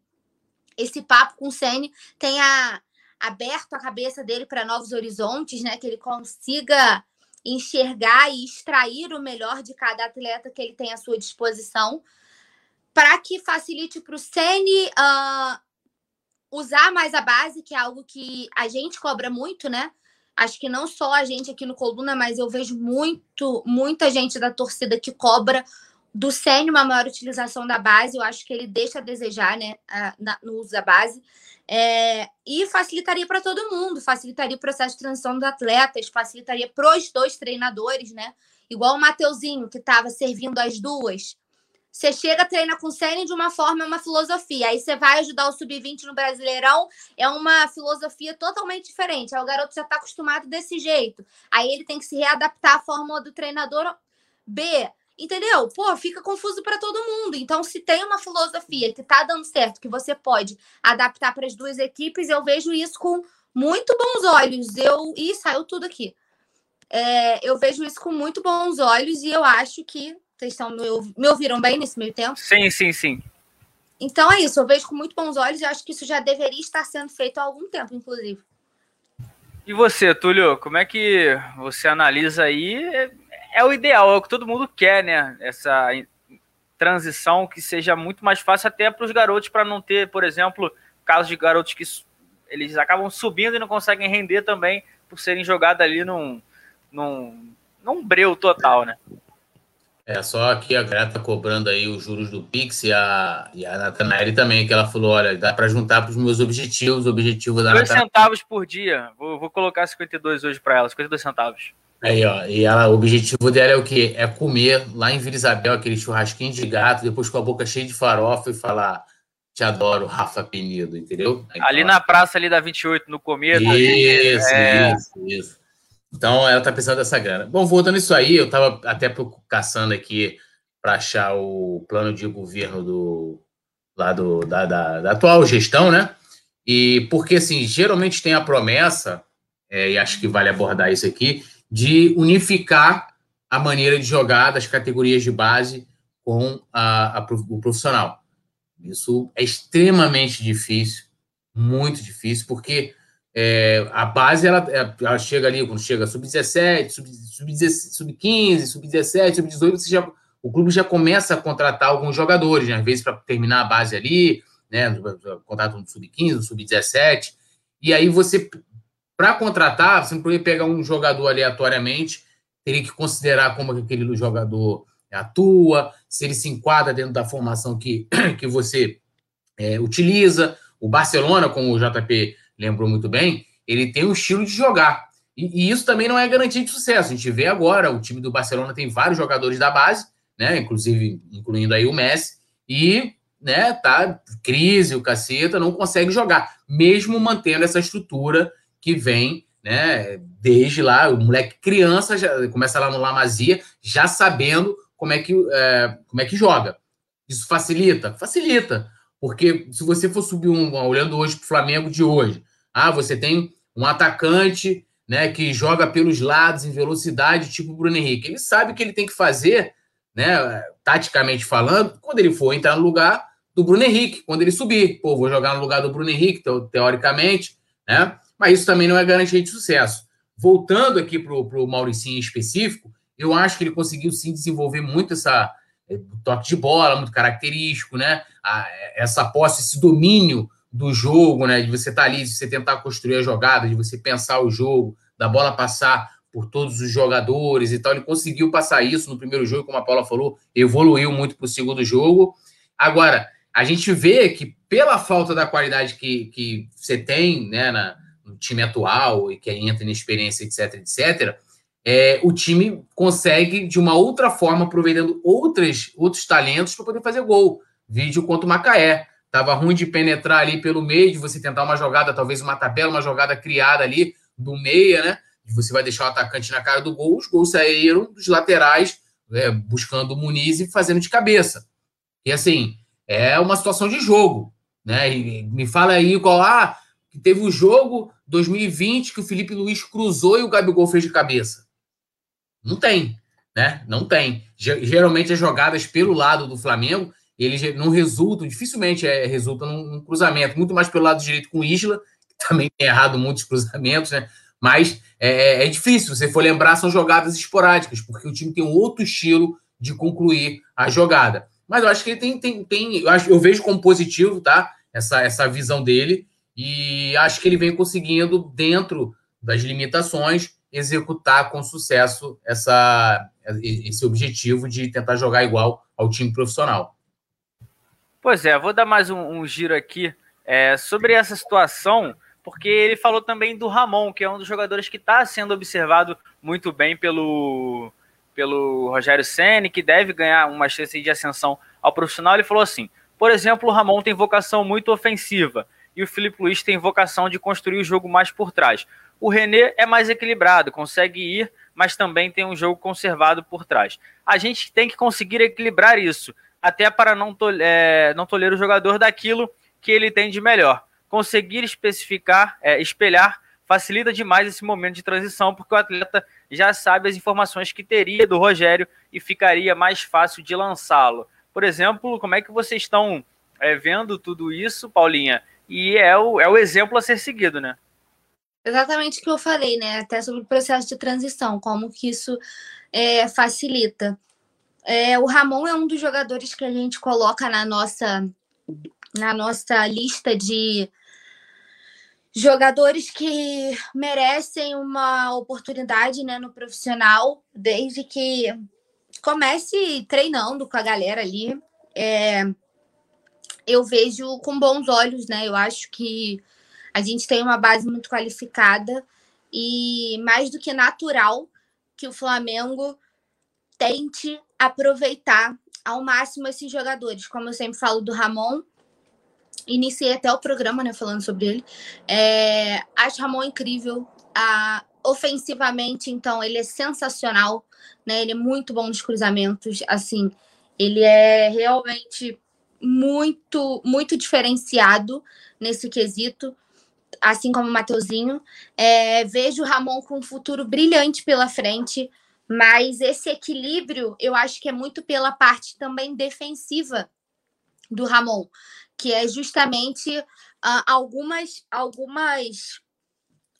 esse papo com o Ceni tenha aberto a cabeça dele para novos horizontes, né? Que ele consiga enxergar e extrair o melhor de cada atleta que ele tem à sua disposição, para que facilite para o Ceni uh, usar mais a base, que é algo que a gente cobra muito, né? Acho que não só a gente aqui no Coluna, mas eu vejo muito, muita gente da torcida que cobra do Ceni uma maior utilização da base. Eu acho que ele deixa a desejar, né, no uso da base. É, e facilitaria para todo mundo, facilitaria o processo de transição dos atletas, facilitaria para os dois treinadores, né? Igual o Matheuzinho, que estava servindo as duas. Você chega, treina com o Ceni de uma forma, é uma filosofia. Aí você vai ajudar o sub vinte no Brasileirão, é uma filosofia totalmente diferente. Aí o garoto já está acostumado desse jeito. Aí ele tem que se readaptar à fórmula do treinador B. Entendeu? Pô, fica confuso para todo mundo. Então, se tem uma filosofia que tá dando certo, que você pode adaptar para as duas equipes, eu vejo isso com muito bons olhos. Eu... Ih, saiu tudo aqui. é, eu vejo isso com muito bons olhos e eu acho que vocês estão, me ouviram bem nesse meio tempo? Sim, sim, sim. Então é isso, eu vejo com muito bons olhos e acho que isso já deveria estar sendo feito há algum tempo, inclusive. E você, Túlio, como é que você analisa aí? É, é o ideal, é o que todo mundo quer, né? Essa transição que seja muito mais fácil até para os garotos, para não ter, por exemplo, casos de garotos que eles acabam subindo e não conseguem render também por serem jogados ali num, num, num breu total, né? É, só que a Greta cobrando aí os juros do Pix e a, e a Natanaeli também, que ela falou, olha, dá para juntar para os meus objetivos, objetivo da Natanaeli. dois centavos por dia, vou, vou colocar cinquenta e dois hoje para ela, cinquenta e dois centavos. Aí, ó, e ela, o objetivo dela é o quê? É comer lá em Vila Isabel, aquele churrasquinho de gato, depois com a boca cheia de farofa e falar, te adoro, Rafa Penido, entendeu? Aí, ali ó, na praça ali da vinte e oito, no começo. Isso, gente, é... isso, isso. Então, ela tá pensando nessa grana. Bom, voltando isso aí, eu tava até caçando aqui para achar o plano de governo do, lá do, da, da, da atual gestão, né? E porque, assim, geralmente tem a promessa, é, e acho que vale abordar isso aqui, de unificar a maneira de jogar das categorias de base com a, a, o profissional. Isso é extremamente difícil, muito difícil, porque... É, a base, ela, ela chega ali, quando chega sub dezessete, sub quinze, sub dezessete, sub dezoito, você já, o clube já começa a contratar alguns jogadores, né? Às vezes para terminar a base ali, né? Contrata um sub quinze, um sub dezessete, e aí você, para contratar, você não poderia pegar um jogador aleatoriamente, teria que considerar como aquele jogador atua, se ele se enquadra dentro da formação que, que você é, utiliza. O Barcelona, como o J P lembrou muito bem, ele tem um estilo de jogar. E, e isso também não é garantia de sucesso. A gente vê agora, o time do Barcelona tem vários jogadores da base, né? Inclusive, incluindo aí o Messi, e, né, tá crise, o caceta, não consegue jogar, mesmo mantendo essa estrutura que vem, né, desde lá, o moleque criança, já começa lá no La Masia, já sabendo como é que, é, como é que joga. Isso facilita? Facilita. Porque se você for subir, um olhando hoje para o Flamengo de hoje, ah, você tem um atacante, né, que joga pelos lados em velocidade, tipo o Bruno Henrique. Ele sabe o que ele tem que fazer, né, taticamente falando, quando ele for entrar no lugar do Bruno Henrique, quando ele subir. Pô, vou jogar no lugar do Bruno Henrique, teoricamente, né? Mas isso também não é garantia de sucesso. Voltando aqui para o Mauricinho em específico, eu acho que ele conseguiu sim desenvolver muito essa... toque de bola, muito característico, né? A, essa posse, esse domínio do jogo, né? De você estar ali, de você tentar construir a jogada, de você pensar o jogo, da bola passar por todos os jogadores e tal. Ele conseguiu passar isso no primeiro jogo, como a Paula falou, evoluiu muito para o segundo jogo. Agora, a gente vê que pela falta da qualidade que, que você tem, né, na, no time atual, e que entra na experiência, etc, etcétera, É, o time consegue, de uma outra forma, aproveitando outras, outros talentos para poder fazer gol. Vídeo contra o Macaé. Estava ruim de penetrar ali pelo meio, de você tentar uma jogada, talvez uma tabela, uma jogada criada ali do meia, né? Você vai deixar o atacante na cara do gol, os gols saíram dos laterais, é, buscando o Muniz e fazendo de cabeça. E assim, é uma situação de jogo, né? E me fala aí qual... Ah, teve o jogo dois mil e vinte que o Filipe Luís cruzou e o Gabigol fez de cabeça. Não tem, né? Não tem. Geralmente as jogadas pelo lado do Flamengo, eles não resultam, dificilmente é, resulta num, num cruzamento, muito mais pelo lado direito com o Isla, que também tem errado muitos cruzamentos, né? Mas é, é difícil, se você for lembrar, são jogadas esporádicas, porque o time tem um outro estilo de concluir a jogada. Mas eu acho que ele tem, tem, tem eu, acho, eu vejo como positivo, tá? Essa, essa visão dele, e acho que ele vem conseguindo, dentro das limitações, executar com sucesso essa, esse objetivo de tentar jogar igual ao time profissional. Pois é, vou dar mais um, um giro aqui é, sobre essa situação, porque ele falou também do Ramon, que é um dos jogadores que está sendo observado muito bem pelo, pelo Rogério Ceni, que deve ganhar uma chance de ascensão ao profissional. Ele falou assim, por exemplo, o Ramon tem vocação muito ofensiva e o Filipe Luís tem vocação de construir o jogo mais por trás. O René é mais equilibrado, consegue ir, mas também tem um jogo conservado por trás. A gente tem que conseguir equilibrar isso, até para não, tol- é, não tolerar o jogador daquilo que ele tem de melhor. Conseguir especificar, é, espelhar facilita demais esse momento de transição, porque o atleta já sabe as informações que teria do Rogério e ficaria mais fácil de lançá-lo. Por exemplo, como é que vocês estão é, vendo tudo isso, Paulinha? E é o, é o exemplo a ser seguido, né? Exatamente o que eu falei, né? Até sobre o processo de transição, como que isso é, facilita. É, o Ramon é um dos jogadores que a gente coloca na nossa, na nossa lista de jogadores que merecem uma oportunidade, né, no profissional, desde que comece treinando com a galera ali. É, eu vejo com bons olhos, né? Eu acho que a gente tem uma base muito qualificada e mais do que natural que o Flamengo tente aproveitar ao máximo esses jogadores. Como eu sempre falo do Ramon, iniciei até o programa, né, falando sobre ele. É, acho Ramon incrível. Ah, ofensivamente, então, ele é sensacional, né? Ele é muito bom nos cruzamentos, assim, ele é realmente muito, muito diferenciado nesse quesito, assim como o Matheuzinho. É, vejo o Ramon com um futuro brilhante pela frente, mas esse equilíbrio eu acho que é muito pela parte também defensiva do Ramon, que é justamente uh, algumas, algumas,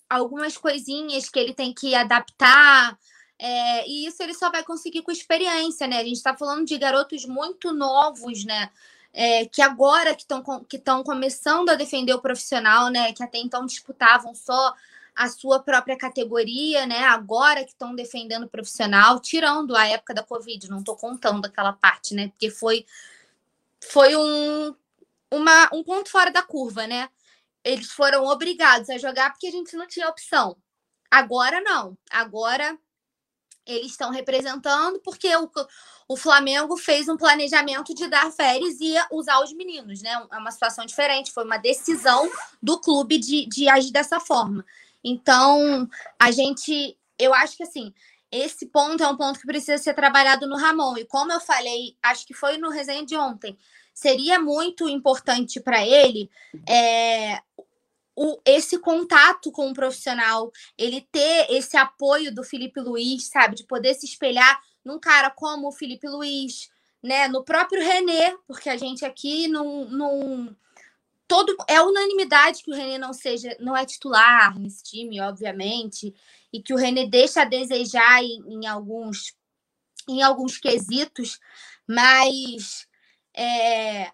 algumas coisinhas que ele tem que adaptar, é, e isso ele só vai conseguir com experiência, né? A gente está falando de garotos muito novos, né? É, que agora que estão que estão começando a defender o profissional, né? Que até então disputavam só a sua própria categoria, né? Agora que estão defendendo o profissional, tirando a época da Covid, não estou contando aquela parte, né? Porque foi, foi um, uma, um ponto fora da curva, né? Eles foram obrigados a jogar porque a gente não tinha opção. Agora não. Agora eles estão representando porque o, o Flamengo fez um planejamento de dar férias e usar os meninos, né? É uma situação diferente, foi uma decisão do clube de, de agir dessa forma. Então, a gente... Eu acho que, assim, esse ponto é um ponto que precisa ser trabalhado no Ramon. E como eu falei, acho que foi no resenha de ontem, seria muito importante para ele... É, O, esse contato com o profissional, ele ter esse apoio do Filipe Luís, sabe? De poder se espelhar num cara como o Filipe Luís, né? No próprio René, porque a gente aqui não... não... Todo... É unanimidade que o René não seja, não é titular nesse time, obviamente, e que o René deixa a desejar em, em, alguns, em alguns quesitos, mas... É...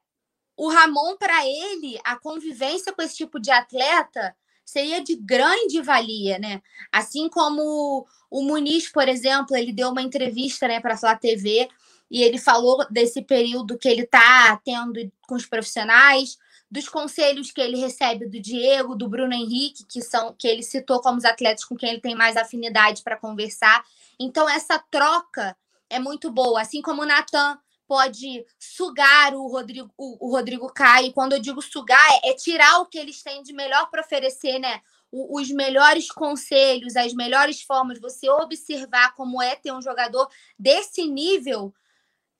O Ramon, para ele, a convivência com esse tipo de atleta seria de grande valia, né? Assim como o Muniz, por exemplo, ele deu uma entrevista, né, para a Fla T V, e ele falou desse período que ele está tendo com os profissionais, dos conselhos que ele recebe do Diego, do Bruno Henrique, que, são, que ele citou como os atletas com quem ele tem mais afinidade para conversar. Então, essa troca é muito boa. Assim como o Natan pode sugar o Rodrigo, o, o Rodrigo Caio. Quando eu digo sugar, é, é tirar o que eles têm de melhor para oferecer, né? O, os melhores conselhos, as melhores formas, você observar como é ter um jogador desse nível,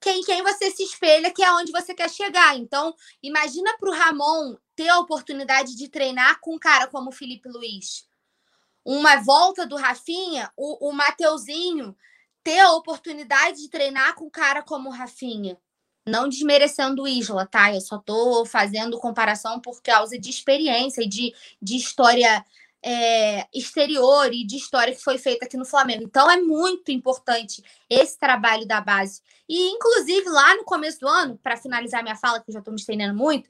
quem, quem você se espelha, que é onde você quer chegar. Então, imagina para o Ramon ter a oportunidade de treinar com um cara como o Filipe Luís. Uma volta do Rafinha, o, o Matheuzinho... ter a oportunidade de treinar com um cara como o Rafinha. Não desmerecendo o Isla, tá? Eu só tô fazendo comparação por causa de experiência e de, de história é, exterior e de história que foi feita aqui no Flamengo. Então é muito importante esse trabalho da base. E, inclusive, lá no começo do ano, para finalizar minha fala, que eu já tô me estendendo muito,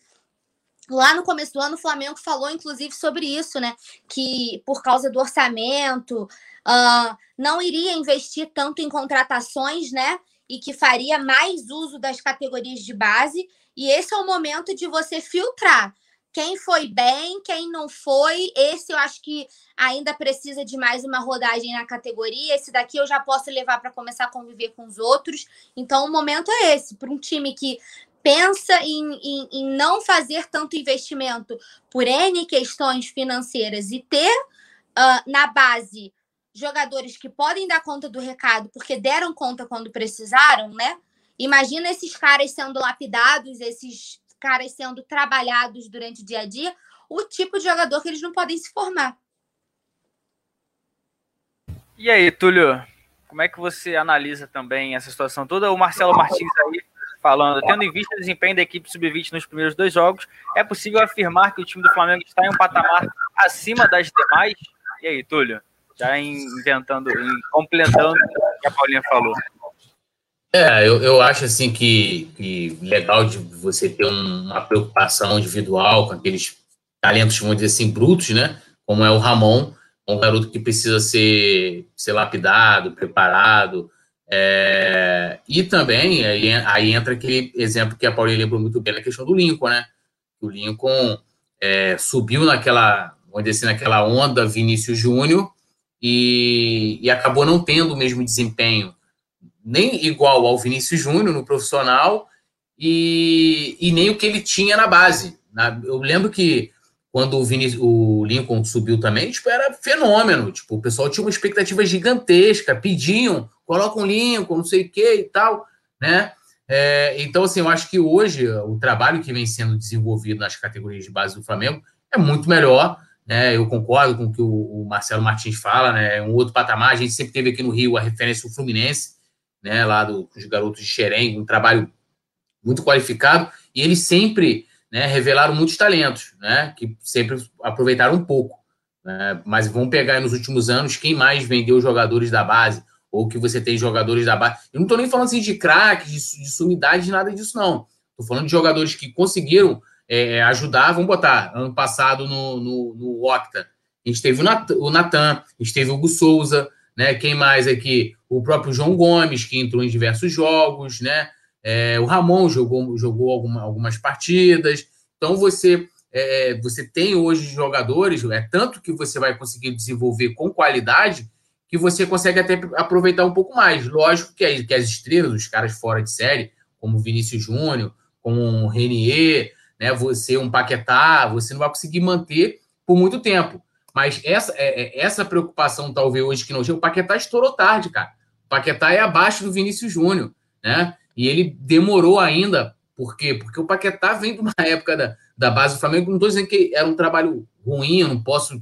lá no começo do ano o Flamengo falou, inclusive, sobre isso, né? Que por causa do orçamento... Uh, não iria investir tanto em contratações, né? E que faria mais uso das categorias de base. E esse é o momento de você filtrar quem foi bem, quem não foi. Esse eu acho que ainda precisa de mais uma rodagem na categoria. Esse daqui eu já posso levar para começar a conviver com os outros. Então, o momento é esse. Para um time que pensa em, em, em não fazer tanto investimento por N questões financeiras e ter uh, na base... jogadores que podem dar conta do recado porque deram conta quando precisaram, né? Imagina esses caras sendo lapidados, esses caras sendo trabalhados durante o dia a dia, o tipo de jogador que eles não podem se formar. E aí, Túlio, como é que você analisa também essa situação toda? O Marcelo Martins aí falando, tendo em vista o desempenho da equipe sub vinte nos primeiros dois jogos, é possível afirmar que o time do Flamengo está em um patamar acima das demais? E aí, Túlio, já inventando, completando o que a Paulinha falou. É, eu, eu acho assim que, que legal de você ter uma preocupação individual com aqueles talentos, vamos dizer assim, brutos, né? Como é o Ramon, um garoto que precisa ser, ser lapidado, preparado. É, e também, aí, aí entra aquele exemplo que a Paulinha lembrou muito bem na questão do Lincoln, né? O Lincoln é, subiu naquela, vamos dizer assim, naquela onda Vinícius Júnior e, e acabou não tendo o mesmo desempenho, nem igual ao Vinícius Júnior no profissional e, e nem o que ele tinha na base. Na, eu lembro que quando o, Vinícius, o Lincoln subiu também, tipo, era fenômeno. Tipo, o pessoal tinha uma expectativa gigantesca, pediam, colocam o Lincoln, não sei o que e tal, né? É, então, assim, eu acho que hoje o trabalho que vem sendo desenvolvido nas categorias de base do Flamengo é muito melhor, né? Eu concordo com o que o Marcelo Martins fala, né? Um outro patamar. A gente sempre teve aqui no Rio a referência do Fluminense, né, lá do, dos garotos de Xerém, um trabalho muito qualificado, e eles sempre, né, revelaram muitos talentos, né, que sempre aproveitaram um pouco, né, mas vão pegar nos últimos anos quem mais vendeu jogadores da base, ou que você tem jogadores da base. Eu não estou nem falando assim de craques, de, de sumidade, de nada disso, não. Estou falando de jogadores que conseguiram é, ajudar. Vamos botar, ano passado no, no, no Octa, a gente teve o Natan, a gente teve o Hugo Souza, né, quem mais aqui? O próprio João Gomes, que entrou em diversos jogos, né? É, o Ramon jogou, jogou alguma, algumas partidas. Então, você, é, você tem hoje jogadores, é tanto que você vai conseguir desenvolver com qualidade que você consegue até aproveitar um pouco mais. Lógico que, é, que as estrelas, os caras fora de série, como o Vinícius Júnior, como o René, né, você, um Paquetá, você não vai conseguir manter por muito tempo. Mas essa, essa preocupação, talvez, hoje que não chega, o Paquetá estourou tarde, cara. O Paquetá é abaixo do Vinícius Júnior, né? E ele demorou ainda. Por quê? Porque o Paquetá vem de uma época da, da base do Flamengo. Não estou dizendo que era um trabalho ruim, eu não posso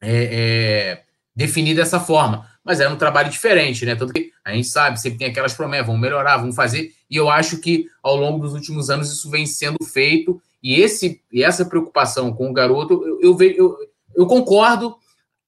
é, é, definir dessa forma. Mas era um trabalho diferente, né? Tanto que a gente sabe, sempre tem aquelas promessas, vão melhorar, vão fazer. E eu acho que, ao longo dos últimos anos, isso vem sendo feito. E, esse, e essa preocupação com o garoto, eu, eu vejo... Eu, Eu concordo,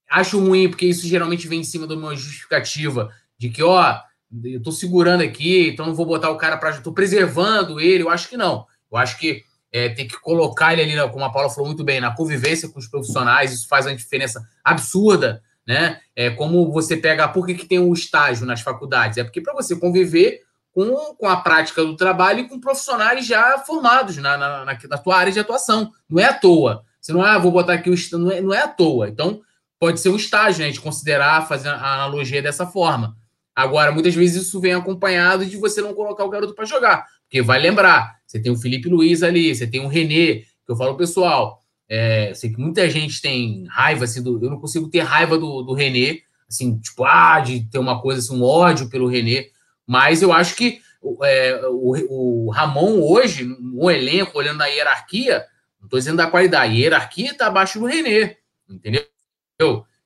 acho ruim, porque isso geralmente vem em cima de uma justificativa de que, ó, eu tô segurando aqui, então não vou botar o cara pra... Tô preservando ele, eu acho que não. Eu acho que é, tem que colocar ele ali, como a Paula falou muito bem, na convivência com os profissionais, isso faz uma diferença absurda, né? É como você pega... Por que que tem um estágio nas faculdades? É porque para você conviver com, com a prática do trabalho e com profissionais já formados na, na, na, na tua área de atuação. Não é à toa. Você não, ah, vou botar aqui o estágio, não é, não é à toa. Então, pode ser um estágio, né? A gente considerar, fazer a analogia dessa forma. Agora, muitas vezes isso vem acompanhado de você não colocar o garoto para jogar. Porque vai lembrar, você tem o Filipe Luís ali, você tem o René, que eu falo, pessoal, é, eu sei que muita gente tem raiva, assim, do, eu não consigo ter raiva do, do René, assim, tipo, ah, de ter uma coisa, assim, um ódio pelo René. Mas eu acho que é, o, o Ramon hoje, no elenco, olhando na hierarquia, não estou dizendo da qualidade. A hierarquia está abaixo do René, entendeu?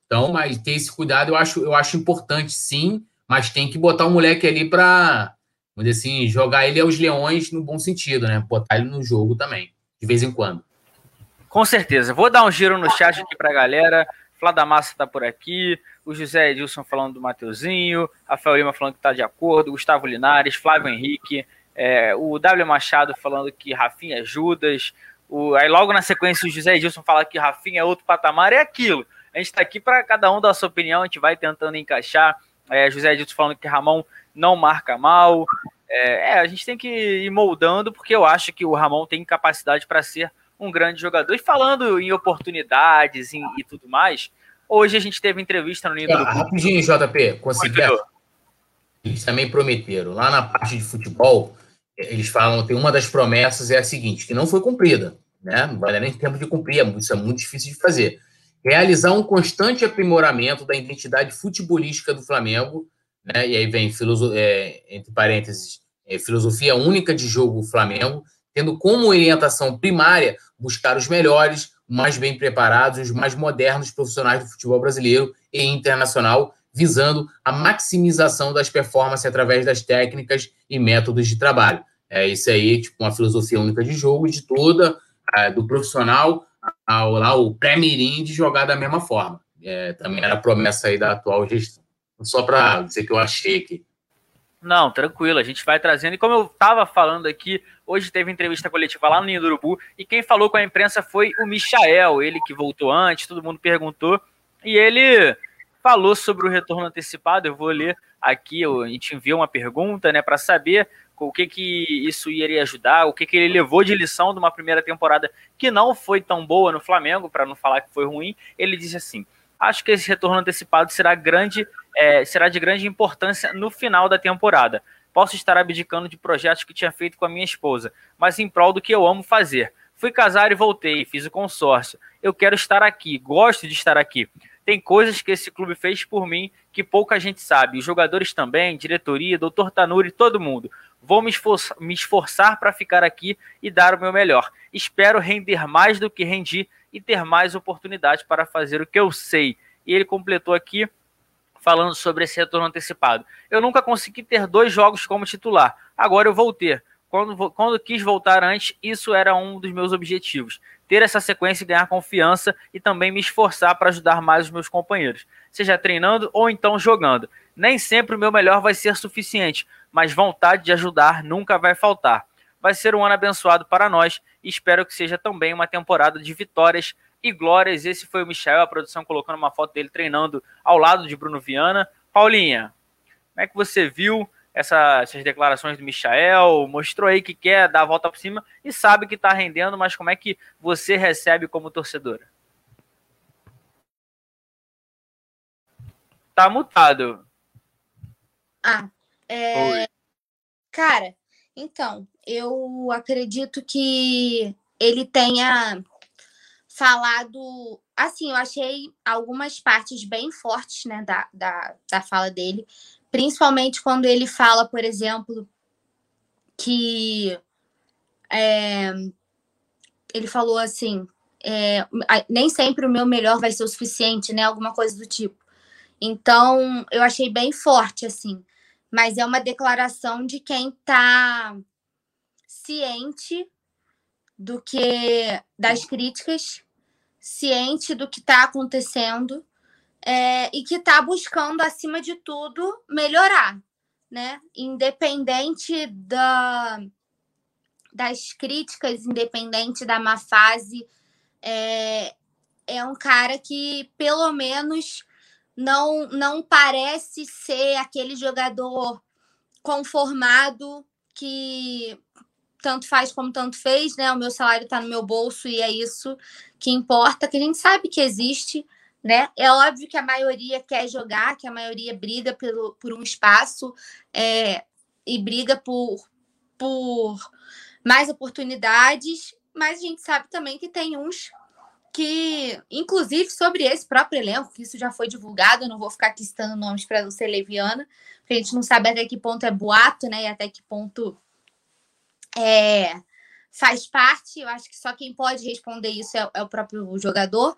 Então, mas ter esse cuidado eu acho, eu acho importante, sim, mas tem que botar o moleque ali para, vamos dizer assim, jogar ele aos leões no bom sentido, né? Botar ele no jogo também, de vez em quando. Com certeza. Vou dar um giro no chat aqui para a galera. Flá da Massa está por aqui, o José Edilson falando do Matheuzinho, Rafael Lima falando que está de acordo, Gustavo Linares, Flávio Henrique, é, o W Machado falando que Rafinha é Judas. O, aí logo na sequência o José Edilson fala que Rafinha é outro patamar, é aquilo. A gente está aqui para cada um dar a sua opinião, a gente vai tentando encaixar. É, José Edilson falando que Ramon não marca mal. É, é, a gente tem que ir moldando, porque eu acho que o Ramon tem capacidade para ser um grande jogador. E falando em oportunidades em, e tudo mais, hoje a gente teve entrevista no Ninho ah, do Clube. Rapidinho, J P, conseguiu? Eles também prometeram. Lá na parte de futebol... Eles falam que uma das promessas é a seguinte, que não foi cumprida, né? Não vai dar nem tempo de cumprir, isso é muito difícil de fazer. Realizar um constante aprimoramento da identidade futebolística do Flamengo, né? E aí vem, é, entre parênteses, é, filosofia única de jogo Flamengo, tendo como orientação primária buscar os melhores, os mais bem preparados, os mais modernos profissionais do futebol brasileiro e internacional, visando a maximização das performances através das técnicas e métodos de trabalho. É isso aí, tipo, uma filosofia única de jogo, de toda, é, do profissional ao lá, o pré-mirim, de jogar da mesma forma. É, também era a promessa aí da atual gestão. Só para dizer que eu achei aqui. Não, tranquilo, a gente vai trazendo. E como eu estava falando aqui, hoje teve entrevista coletiva lá no Ninho do Urubu, e quem falou com a imprensa foi o Michael, ele que voltou antes, todo mundo perguntou, e ele falou sobre o retorno antecipado. Eu vou ler aqui, a gente enviou uma pergunta, né, para saber o que, que isso iria ajudar, o que, que ele levou de lição de uma primeira temporada que não foi tão boa no Flamengo, para não falar que foi ruim. Ele disse assim: acho que esse retorno antecipado será grande, é, será de grande importância no final da temporada. Posso estar abdicando de projetos que tinha feito com a minha esposa, mas em prol do que eu amo fazer. Fui casar e voltei, fiz o consórcio. Eu quero estar aqui, gosto de estar aqui. Tem coisas que esse clube fez por mim que pouca gente sabe. Os jogadores também, diretoria, doutor Tanuri, todo mundo. Vou me esforçar, me esforçar para ficar aqui e dar o meu melhor. Espero render mais do que rendi e ter mais oportunidade para fazer o que eu sei. E ele completou aqui falando sobre esse retorno antecipado. Eu nunca consegui ter dois jogos como titular. Agora eu vou ter. Quando, quando quis voltar antes, isso era um dos meus objetivos. Ter essa sequência e ganhar confiança e também me esforçar para ajudar mais os meus companheiros. Seja treinando ou então jogando. Nem sempre o meu melhor vai ser suficiente, mas vontade de ajudar nunca vai faltar. Vai ser um ano abençoado para nós e espero que seja também uma temporada de vitórias e glórias. Esse foi o Michael, a produção colocando uma foto dele treinando ao lado de Bruno Viana. Paulinha, como é que você viu essa, essas declarações do Michael? Mostrou aí que quer dar a volta por cima e sabe que está rendendo, mas como é que você recebe como torcedora? Tá mutado. Ah, é... Oi. Cara, então, eu acredito que ele tenha falado... Assim, eu achei algumas partes bem fortes, né, da, da, da fala dele. Principalmente quando ele fala, por exemplo, que... É, ele falou assim... É, nem sempre o meu melhor vai ser o suficiente, né? Alguma coisa do tipo. Então, eu achei bem forte, assim. Mas é uma declaração de quem tá ciente do que das críticas, ciente do que está acontecendo, é, e que está buscando, acima de tudo, melhorar, né? Independente da, das críticas, independente da má fase, é, é um cara que, pelo menos, não, não parece ser aquele jogador conformado que... tanto faz como tanto fez, né? O meu salário tá no meu bolso e é isso que importa, que a gente sabe que existe, né? É óbvio que a maioria quer jogar, que a maioria briga pelo, por um espaço, é, e briga por, por mais oportunidades, mas a gente sabe também que tem uns que, inclusive sobre esse próprio elenco, que isso já foi divulgado, eu não vou ficar aqui citando nomes para não ser leviana, porque a gente não sabe até que ponto é boato, né? E até que ponto... É, faz parte. Eu acho que só quem pode responder isso é, é o próprio jogador,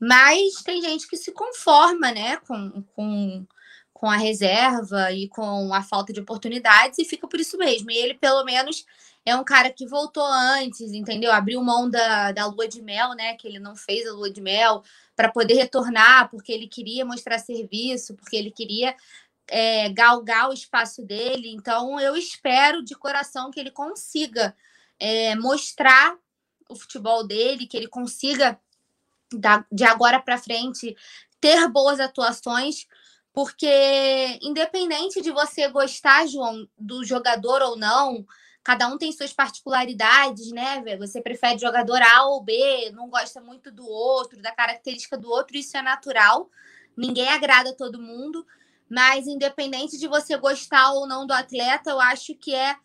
mas tem gente que se conforma, né, com, com, com a reserva e com a falta de oportunidades e fica por isso mesmo. E ele, pelo menos, é um cara que voltou antes, entendeu? Abriu mão da, da lua de mel, né, que ele não fez a lua de mel para poder retornar, porque ele queria mostrar serviço, porque ele queria... É, galgar o espaço dele. Então eu espero de coração que ele consiga é, mostrar o futebol dele, que ele consiga dar, de agora para frente, ter boas atuações, porque independente de você gostar, João, do jogador ou não, cada um tem suas particularidades, né? Você prefere jogador A ou B, não gosta muito do outro, da característica do outro, isso é natural, ninguém agrada a todo mundo. Mas independente de você gostar ou não do atleta, eu acho que é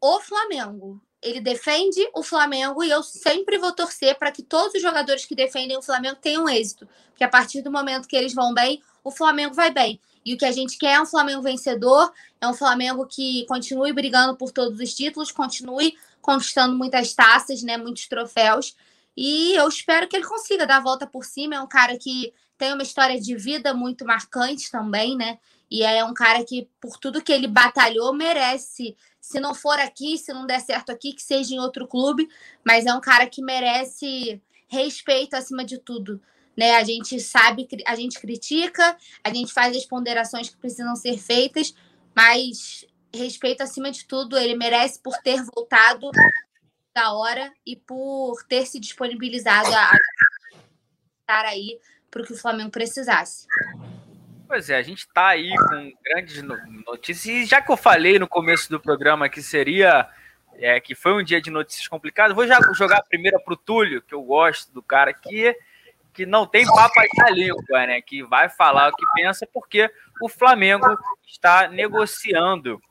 o Flamengo. Ele defende o Flamengo e eu sempre vou torcer para que todos os jogadores que defendem o Flamengo tenham êxito. Porque a partir do momento que eles vão bem, o Flamengo vai bem. E o que a gente quer é um Flamengo vencedor, é um Flamengo que continue brigando por todos os títulos, continue conquistando muitas taças, né, muitos troféus. E eu espero que ele consiga dar a volta por cima. É um cara que tem uma história de vida muito marcante também, né? E é um cara que, por tudo que ele batalhou, merece. Se não for aqui, se não der certo aqui, que seja em outro clube. Mas é um cara que merece respeito acima de tudo, né? A gente sabe, a gente critica, a gente faz as ponderações que precisam ser feitas, mas respeito acima de tudo. Ele merece por ter voltado da hora e por ter se disponibilizado a estar aí para o que o Flamengo precisasse. Pois é, a gente tá aí com grandes notícias, e já que eu falei no começo do programa que seria, é, que foi um dia de notícias complicadas, vou já jogar a primeira pro Túlio, que eu gosto do cara aqui, que não tem papas na língua, né, que vai falar o que pensa, porque o Flamengo está negociando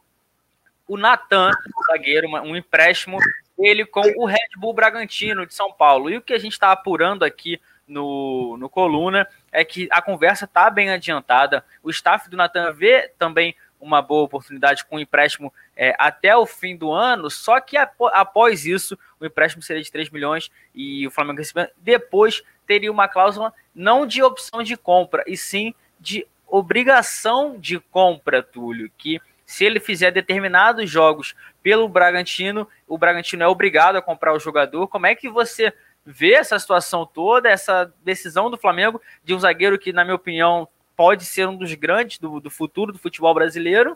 o Natan, zagueiro, um empréstimo dele com o Red Bull Bragantino de São Paulo. E o que a gente está apurando aqui No, no Coluna, é que a conversa está bem adiantada. O staff do Natan vê também uma boa oportunidade com o empréstimo é, até o fim do ano, só que ap após isso, o empréstimo seria de três milhões e o Flamengo recebendo. Depois teria uma cláusula não de opção de compra, e sim de obrigação de compra, Túlio, que se ele fizer determinados jogos pelo Bragantino, o Bragantino é obrigado a comprar o jogador. Como é que você ver essa situação toda, essa decisão do Flamengo de um zagueiro que, na minha opinião, pode ser um dos grandes do, do futuro do futebol brasileiro,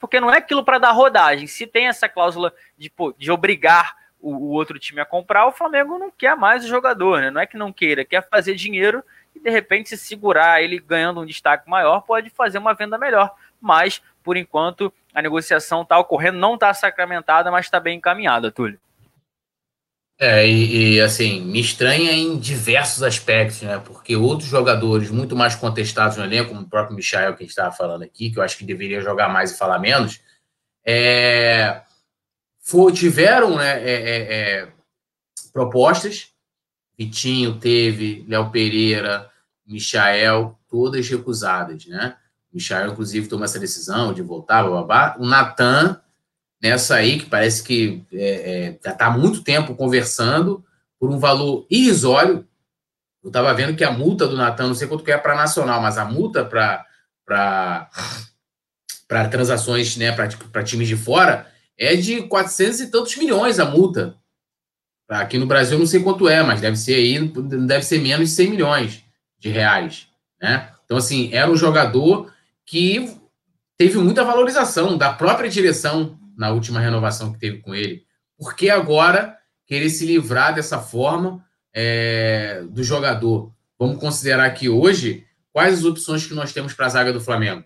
porque não é aquilo para dar rodagem. Se tem essa cláusula de, pô, de obrigar o, o outro time a comprar, o Flamengo não quer mais o jogador, né? Não é que não queira, quer fazer dinheiro e, de repente, se segurar ele ganhando um destaque maior, pode fazer uma venda melhor. Mas, por enquanto, a negociação está ocorrendo, não está sacramentada, mas está bem encaminhada, Túlio. É, e, e assim, me estranha em diversos aspectos, né? Porque outros jogadores muito mais contestados no elenco, como o próprio Michael, que a gente estava falando aqui, que eu acho que deveria jogar mais e falar menos, é, for, tiveram né, é, é, propostas. Vitinho teve, Léo Pereira, Michael, todas recusadas, né? Michael, inclusive, tomou essa decisão de voltar, bababá. O Natan, nessa aí, que parece que é, é, já está há muito tempo conversando por um valor irrisório. Eu estava vendo que a multa do Natan, não sei quanto que é para nacional, mas a multa para transações, né, para times de fora, é de quatrocentos e tantos milhões a multa. Aqui no Brasil não sei quanto é, mas deve ser, aí, deve ser menos de cem milhões de reais. Né? Então, assim, era um jogador que teve muita valorização da própria direção na última renovação que teve com ele. Por que agora querer se livrar dessa forma é, do jogador? Vamos considerar aqui hoje quais as opções que nós temos para a zaga do Flamengo.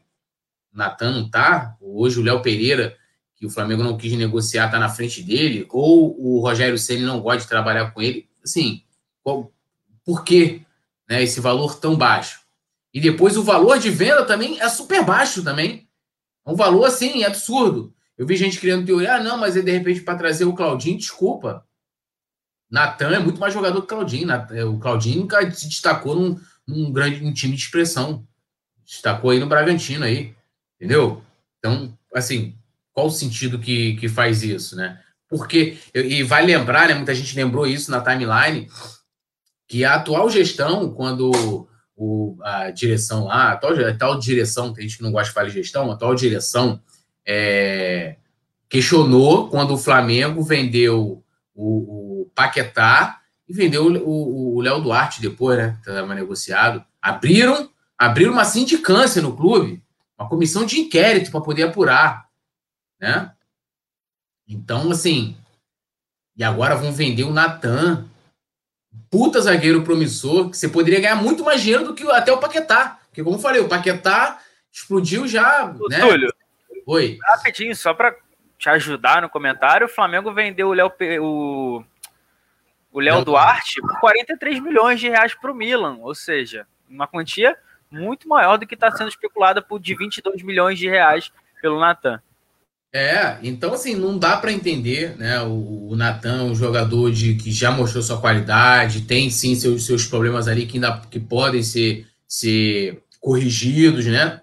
O Natan não está, hoje o Léo Pereira, que o Flamengo não quis negociar, está na frente dele, ou o Rogério Ceni não gosta de trabalhar com ele. Assim, qual, por que né, esse valor tão baixo? E depois o valor de venda também é super baixo também. É um valor, assim, absurdo. Eu vi gente criando teoria, ah, não, mas é de repente para trazer o Claudinho, desculpa. Natan é muito mais jogador que o Claudinho. O Claudinho nunca se destacou num, num grande num time de expressão. Destacou aí no Bragantino, aí, entendeu? Então, assim, qual o sentido que, que faz isso, né? Porque, e vai lembrar, né, muita gente lembrou isso na timeline, que a atual gestão, quando o, a direção lá, a tal, a tal direção, tem gente que não gosta de falar de gestão, a tal direção, É, questionou quando o Flamengo vendeu o, o Paquetá e vendeu o, o Léo Duarte depois, né? Estava negociado. Abriram, abriram uma sindicância no clube, uma comissão de inquérito para poder apurar, né? Então, assim, e agora vão vender o Natan, puta zagueiro promissor, que você poderia ganhar muito mais dinheiro do que até o Paquetá. Porque, como eu falei, o Paquetá explodiu já, o né? Túlio. Oi. Rapidinho, só para te ajudar no comentário, o Flamengo vendeu o Léo, o, o Léo Duarte por quarenta e três milhões de reais para o Milan, ou seja, uma quantia muito maior do que está sendo especulada por de vinte e dois milhões de reais pelo Natan. É, então assim, não dá para entender, né? O, o Natan é um jogador de, que já mostrou sua qualidade, tem sim seus, seus problemas ali que, ainda, que podem ser, ser corrigidos, né?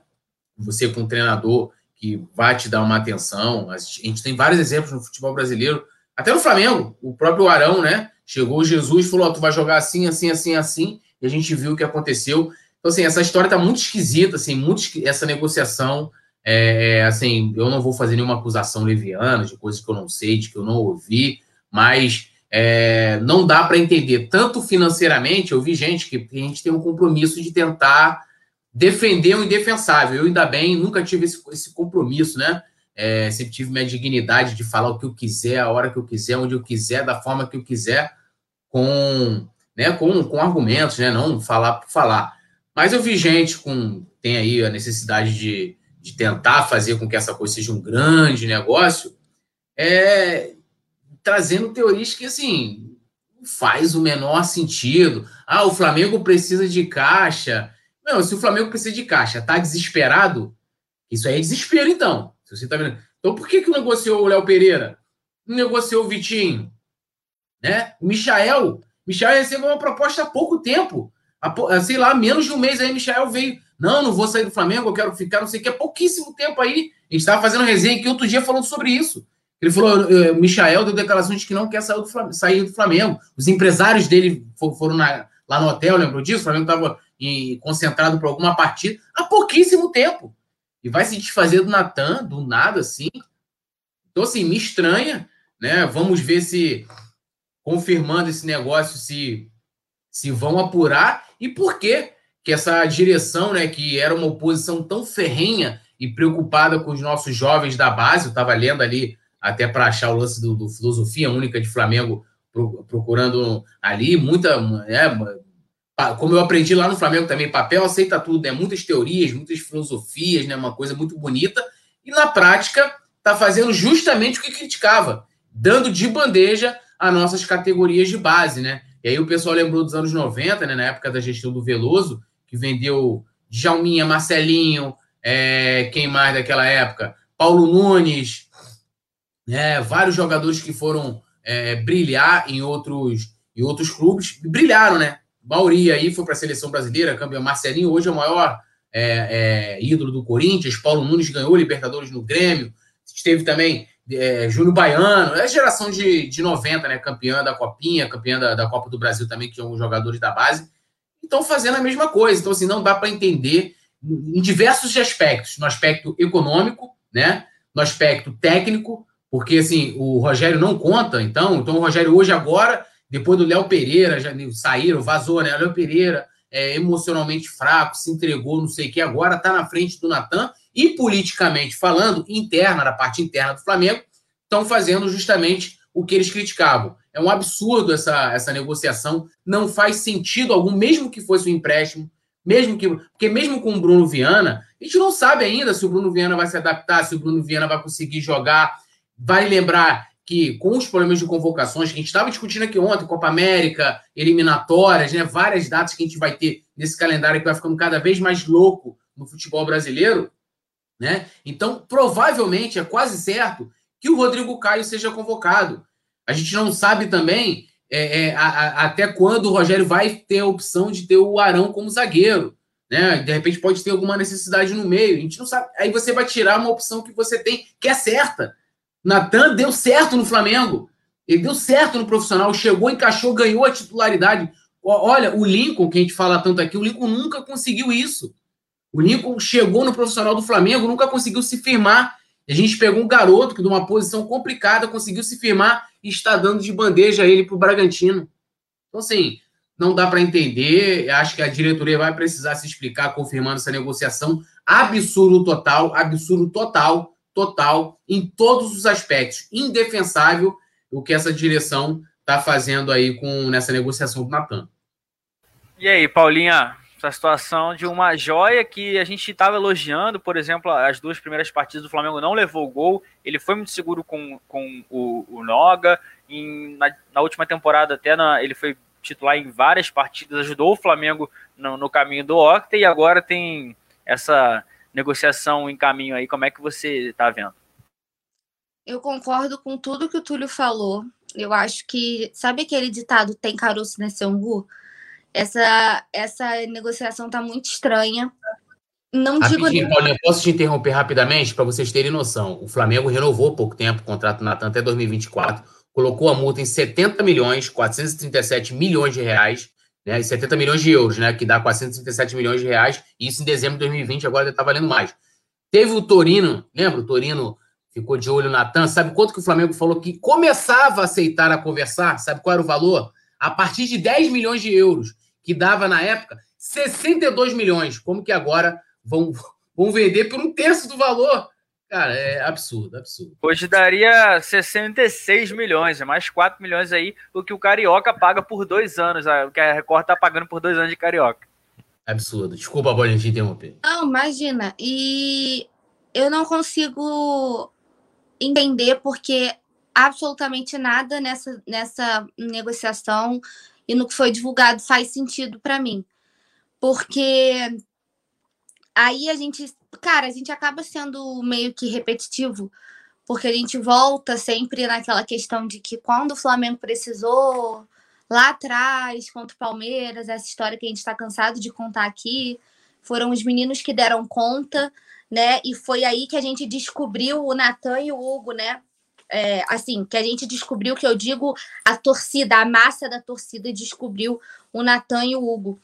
Você com um treinador que vai te dar uma atenção. A gente tem vários exemplos no futebol brasileiro Até no Flamengo, o próprio Arão, né? Chegou o Jesus e falou, ó, tu vai jogar assim, assim, assim, assim. E a gente viu o que aconteceu. Então, assim, essa história tá muito esquisita, assim, muito esqui... essa negociação. É, assim, eu não vou fazer nenhuma acusação leviana de coisas que eu não sei, de que eu não ouvi, mas é, não dá para entender. Tanto financeiramente, eu vi gente que a gente tem um compromisso de tentar defender o indefensável. Eu, ainda bem, nunca tive esse, esse compromisso, né? É, sempre tive minha dignidade de falar o que eu quiser, a hora que eu quiser, onde eu quiser, da forma que eu quiser, com, né, com, com argumentos, né? Não falar por falar. Mas eu vi gente com tem aí a necessidade de de tentar fazer com que essa coisa seja um grande negócio, é, trazendo teorias que, assim, faz o menor sentido. Ah, o Flamengo precisa de caixa. Não, se o Flamengo precisa de caixa, tá desesperado? Isso aí é desespero, então. Se você tá vendo. Então, por que que negociou o Léo Pereira? Negociou o Vitinho? Né? O Michael? Michael recebeu uma proposta há pouco tempo. Há, sei lá, menos de um mês aí, Michael veio. Não, não vou sair do Flamengo, eu quero ficar, não sei o que, há pouquíssimo tempo aí. A gente estava fazendo resenha aqui outro dia falando sobre isso. Ele falou, o Michael deu declarações de que não quer sair do Flamengo. Os empresários dele foram na, lá no hotel, lembrou disso? O Flamengo estava concentrado para alguma partida há pouquíssimo tempo. E vai se desfazer do Natan, do nada, assim. Então, assim, me estranha, né? Vamos ver se, confirmando esse negócio, se, se vão apurar e por quê. Que essa direção, né, que era uma oposição tão ferrenha e preocupada com os nossos jovens da base, eu estava lendo ali, até para achar o lance do, do Filosofia Única de Flamengo, pro, procurando ali, muita... É, como eu aprendi lá no Flamengo também, papel aceita tudo, né, muitas teorias, muitas filosofias, né, uma coisa muito bonita, e na prática está fazendo justamente o que criticava, dando de bandeja as nossas categorias de base, né. E aí o pessoal lembrou dos anos noventa, né, na época da gestão do Veloso, que vendeu Djalminha, Marcelinho, é, quem mais daquela época? Paulo Nunes, né, vários jogadores que foram é, brilhar em outros, em outros clubes, brilharam, né? A maioria aí foi para a seleção brasileira, campeão. Marcelinho hoje é o maior é, é, ídolo do Corinthians, Paulo Nunes ganhou Libertadores no Grêmio, teve também é, Júnior Baiano, é a geração de, de noventa, né? Campeã da Copinha, campeã da, da Copa do Brasil também, que são os jogadores da base. Estão fazendo a mesma coisa. Então, assim, não dá para entender em diversos aspectos. No aspecto econômico, né? No aspecto técnico, porque, assim, o Rogério não conta, então. Então, o Rogério hoje, agora, depois do Léo Pereira, já saíram, vazou, né? O Léo Pereira é emocionalmente fraco, se entregou, não sei o que, agora está na frente do Natan. E, politicamente falando, interna, na parte interna do Flamengo, estão fazendo justamente o que eles criticavam. É um absurdo essa, essa negociação, não faz sentido algum, mesmo que fosse um empréstimo, mesmo que, porque mesmo com o Bruno Viana, a gente não sabe ainda se o Bruno Viana vai se adaptar, se o Bruno Viana vai conseguir jogar. Vai lembrar que com os problemas de convocações, que a gente estava discutindo aqui ontem, Copa América, eliminatórias, né, várias datas que a gente vai ter nesse calendário que vai ficando cada vez mais louco no futebol brasileiro, né? Então, provavelmente, é quase certo que o Rodrigo Caio seja convocado. A gente não sabe também é, é, a, a, até quando o Rogério vai ter a opção de ter o Arão como zagueiro, né? De repente pode ter alguma necessidade no meio, a gente não sabe. Aí você vai tirar uma opção que você tem, que é certa. Natan deu certo no Flamengo, ele deu certo no profissional, chegou, encaixou, ganhou a titularidade. Olha, o Lincoln, que a gente fala tanto aqui, o Lincoln nunca conseguiu isso. O Lincoln chegou no profissional do Flamengo, nunca conseguiu se firmar. A gente pegou um garoto que, de uma posição complicada, conseguiu se firmar e está dando de bandeja ele para o Bragantino. Então, assim, não dá para entender. Acho que a diretoria vai precisar se explicar, confirmando essa negociação. Absurdo total, absurdo total, total, em todos os aspectos. Indefensável o que essa direção está fazendo aí com, nessa negociação do Natan. E aí, Paulinha? Essa situação de uma joia que a gente estava elogiando, por exemplo, as duas primeiras partidas do Flamengo não levou o gol, ele foi muito seguro com, com o, o Noga, em, na, na última temporada até na, ele foi titular em várias partidas, ajudou o Flamengo no, no caminho do Octa, e agora tem essa negociação em caminho aí, como é que você está vendo? Eu concordo com tudo que o Túlio falou, eu acho que, sabe aquele ditado, tem caroço nesse angu? Essa, essa negociação tá muito estranha. Não digo... Paulinha, posso te interromper rapidamente para vocês terem noção. O Flamengo renovou há pouco tempo o contrato do Natan até dois mil e vinte e quatro. colocou a multa em setenta milhões, quatrocentos e trinta e sete milhões de reais, né, e setenta milhões de euros, né, que dá quatrocentos e trinta e sete milhões de reais, e isso em dezembro de dois mil e vinte, agora está valendo mais. Teve o Torino, lembra? O Torino ficou de olho no Natan. Sabe quanto que o Flamengo falou que começava a aceitar a conversar? Sabe qual era o valor? A partir de dez milhões de euros, que dava na época sessenta e dois milhões. Como que agora vão, vão vender por um terço do valor? Cara, é absurdo, absurdo. Hoje daria sessenta e seis milhões, mais quatro milhões aí, o que o Carioca paga por dois anos, o que a Record tá pagando por dois anos de Carioca. Absurdo. Desculpa, Paulinha, te interromper. Não, imagina. E eu não consigo entender porque absolutamente nada nessa, nessa negociação e no que foi divulgado faz sentido para mim. Porque aí a gente... Cara, a gente acaba sendo meio que repetitivo, porque a gente volta sempre naquela questão de que quando o Flamengo precisou, lá atrás, contra o Palmeiras, essa história que a gente está cansado de contar aqui, foram os meninos que deram conta, né? E foi aí que a gente descobriu o Natan e o Hugo, né? É, assim, que a gente descobriu, que eu digo, a torcida, a massa da torcida descobriu o Natan e o Hugo.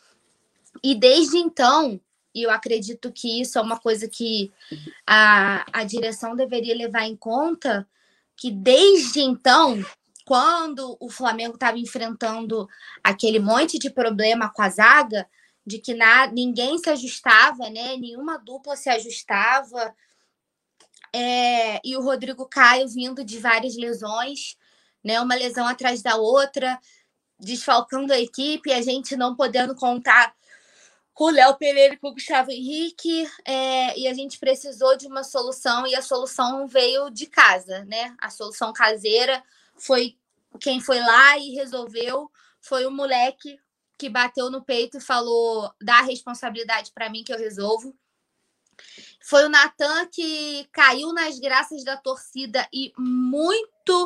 E desde então... E eu acredito que isso é uma coisa que a, a direção deveria levar em conta, que desde então, quando o Flamengo estava enfrentando aquele monte de problema com a zaga, de que na, ninguém se ajustava, né? Nenhuma dupla se ajustava, é, e o Rodrigo Caio vindo de várias lesões, né? Uma lesão atrás da outra, desfalcando a equipe, a gente não podendo contar com o Léo Pereira e com o Gustavo Henrique, é, e a gente precisou de uma solução, e a solução veio de casa, né? A solução caseira foi quem foi lá e resolveu, foi o moleque que bateu no peito e falou: dá a responsabilidade para mim que eu resolvo. Foi o Natan que caiu nas graças da torcida e muito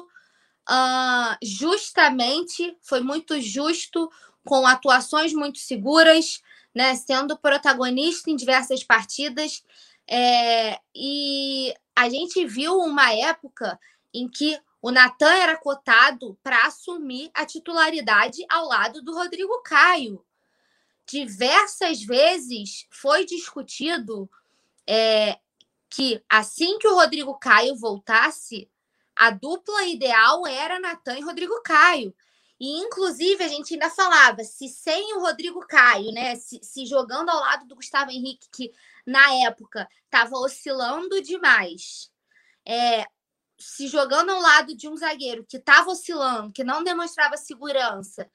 uh, justamente, foi muito justo, com atuações muito seguras, né, sendo protagonista em diversas partidas, é, e a gente viu uma época em que o Natan era cotado para assumir a titularidade ao lado do Rodrigo Caio. Diversas vezes foi discutido é, que assim que o Rodrigo Caio voltasse, a dupla ideal era Natan e Rodrigo Caio. E, inclusive, a gente ainda falava, se sem o Rodrigo Caio, né, se, se jogando ao lado do Gustavo Henrique, que na época estava oscilando demais, é, se jogando ao lado de um zagueiro que estava oscilando, que não demonstrava segurança,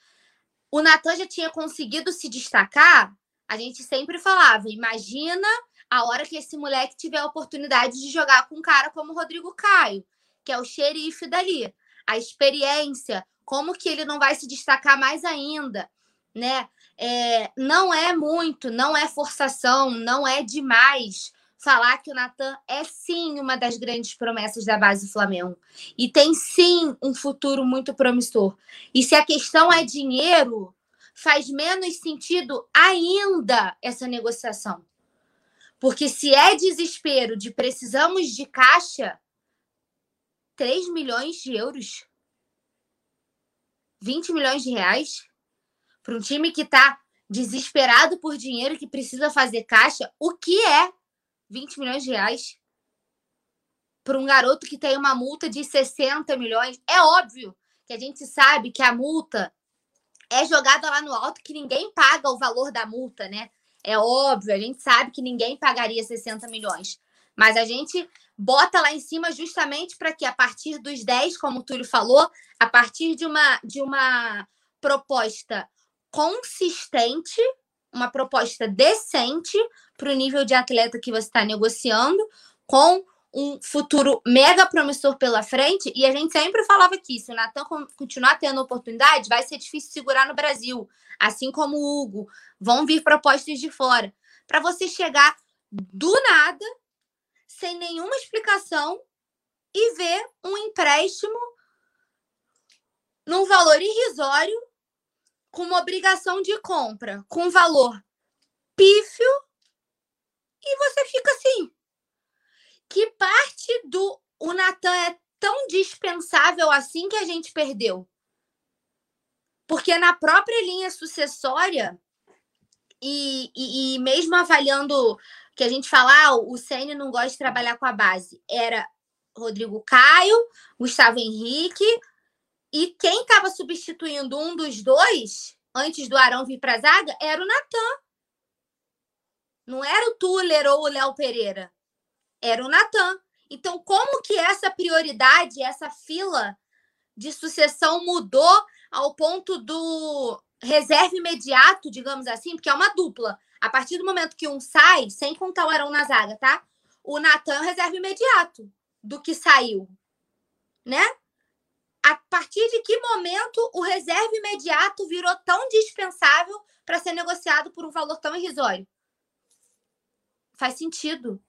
o Natan já tinha conseguido se destacar, a gente sempre falava, imagina a hora que esse moleque tiver a oportunidade de jogar com um cara como o Rodrigo Caio, que é o xerife dali, a experiência... Como que ele não vai se destacar mais ainda, né? É, não é muito, não é forçação, não é demais falar que o Natan é sim uma das grandes promessas da base do Flamengo. E tem sim um futuro muito promissor. E se a questão é dinheiro, faz menos sentido ainda essa negociação. Porque se é desespero de precisamos de caixa, três milhões de euros... vinte milhões de reais para um time que está desesperado por dinheiro, que precisa fazer caixa. O que é vinte milhões de reais para um garoto que tem uma multa de sessenta milhões? É óbvio que a gente sabe que a multa é jogada lá no alto, que ninguém paga o valor da multa, né? É óbvio, a gente sabe que ninguém pagaria sessenta milhões. Mas a gente bota lá em cima justamente para que, a partir dos dez, como o Túlio falou, a partir de uma, de uma proposta consistente, uma proposta decente para o nível de atleta que você está negociando, com um futuro mega promissor pela frente. E a gente sempre falava que se o Natan continuar tendo oportunidade, vai ser difícil segurar no Brasil. Assim como o Hugo, vão vir propostas de fora. Para você chegar do nada... sem nenhuma explicação, e ver um empréstimo num valor irrisório, com uma obrigação de compra, com um valor pífio, e você fica assim. Que parte do... O Natan é tão dispensável assim que a gente perdeu. Porque na própria linha sucessória, e, e, e mesmo avaliando que a gente fala, ah, o Ceni não gosta de trabalhar com a base, era Rodrigo Caio, Gustavo Henrique, e quem estava substituindo um dos dois, antes do Arão vir para a zaga, era o Natan. Não era o Túlio ou o Léo Pereira, era o Natan. Então, como que essa prioridade, essa fila de sucessão mudou ao ponto do reserva imediato, digamos assim, porque é uma dupla. A partir do momento que um sai, sem contar o Arão na zaga, tá? O Natan é o reserva imediato do que saiu, né? A partir de que momento o reserva imediato virou tão dispensável para ser negociado por um valor tão irrisório? Faz sentido.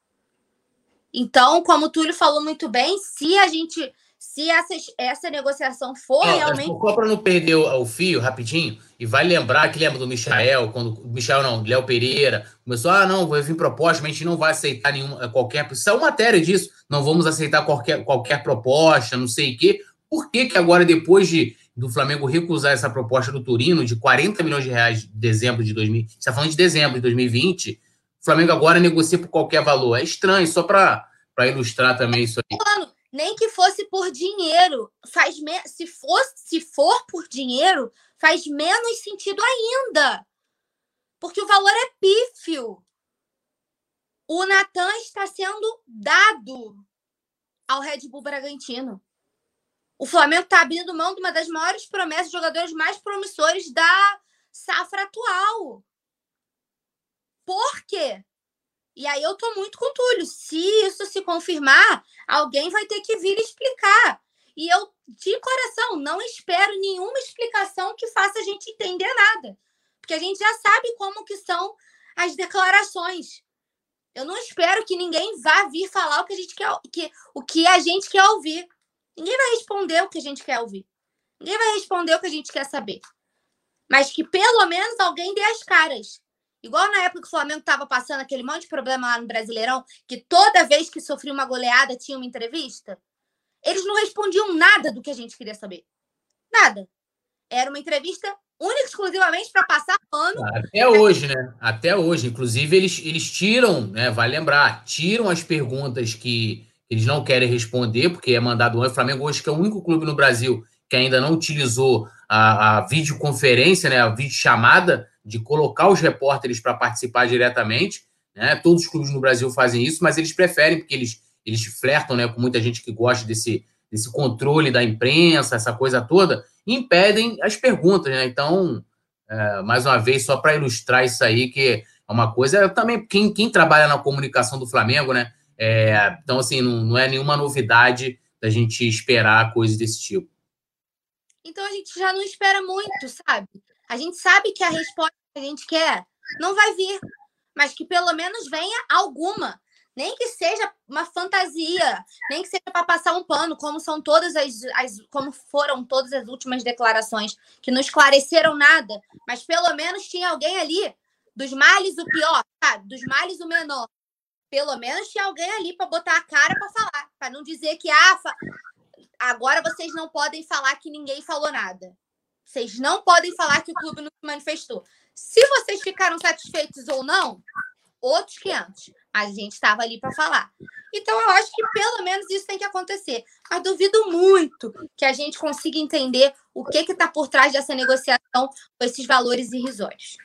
Então, como o Túlio falou muito bem, se a gente, se essa, essa negociação for é, realmente... Só para não perder o, o fio, rapidinho, e vai lembrar que lembra do Michael, quando o Michael não, Léo Pereira, começou, ah, não, vai vir proposta, mas a gente não vai aceitar nenhuma, qualquer... Isso é uma matéria disso, não vamos aceitar qualquer, qualquer proposta, não sei o quê. Por que que agora, depois de, do Flamengo recusar essa proposta do Torino de quarenta milhões de reais em dezembro de dois mil... A gente está falando de dezembro de dois mil e vinte... O Flamengo agora negocia por qualquer valor. É estranho, só para ilustrar também isso aí. Mano, nem que fosse por dinheiro. Faz me... se, for, se for por dinheiro, faz menos sentido ainda. Porque o valor é pífio. O Natan está sendo dado ao Red Bull Bragantino. O Flamengo está abrindo mão de uma das maiores promessas, jogadores mais promissores da safra atual. Por quê? E aí eu tô muito com o Túlio. Se isso se confirmar, alguém vai ter que vir explicar. E eu, de coração, não espero nenhuma explicação que faça a gente entender nada. Porque a gente já sabe como que são as declarações. Eu não espero que ninguém vá vir falar o que a gente quer, que, o que a gente quer ouvir. Ninguém vai responder o que a gente quer ouvir. Ninguém vai responder o que a gente quer saber. Mas que pelo menos alguém dê as caras. Igual na época que o Flamengo estava passando aquele monte de problema lá no Brasileirão, que toda vez que sofria uma goleada tinha uma entrevista, eles não respondiam nada do que a gente queria saber. Nada. Era uma entrevista única e exclusivamente para passar pano. Até hoje, né? Até hoje. Inclusive, eles, eles tiram, né? Vai lembrar, tiram as perguntas que eles não querem responder, porque é mandado antes. O Flamengo hoje, que é o único clube no Brasil que ainda não utilizou a, a videoconferência, né? A videochamada, de colocar os repórteres para participar diretamente, né? Todos os clubes no Brasil fazem isso, mas eles preferem, porque eles, eles flertam, né, com muita gente que gosta desse, desse controle da imprensa, essa coisa toda, e impedem as perguntas, né? Então, é, mais uma vez, só para ilustrar isso aí, que é uma coisa... Eu também, quem, quem trabalha na comunicação do Flamengo, né? É, então, assim, não, não é nenhuma novidade da gente esperar coisas desse tipo. Então, a gente já não espera muito, sabe? A gente sabe que a resposta que a gente quer não vai vir, mas que pelo menos venha alguma. Nem que seja uma fantasia, nem que seja para passar um pano, como são todas as, as, como foram todas as últimas declarações, que não esclareceram nada, mas pelo menos tinha alguém ali, dos males o pior, sabe? Dos males o menor. Pelo menos tinha alguém ali para botar a cara para falar, para não dizer que ah, fa... agora vocês não podem falar que ninguém falou nada. Vocês não podem falar que o clube não se manifestou. Se vocês ficaram satisfeitos ou não, outros quinhentos. A gente estava ali para falar. Então, eu acho que pelo menos isso tem que acontecer. Mas duvido muito que a gente consiga entender o que está por trás dessa negociação com esses valores irrisórios.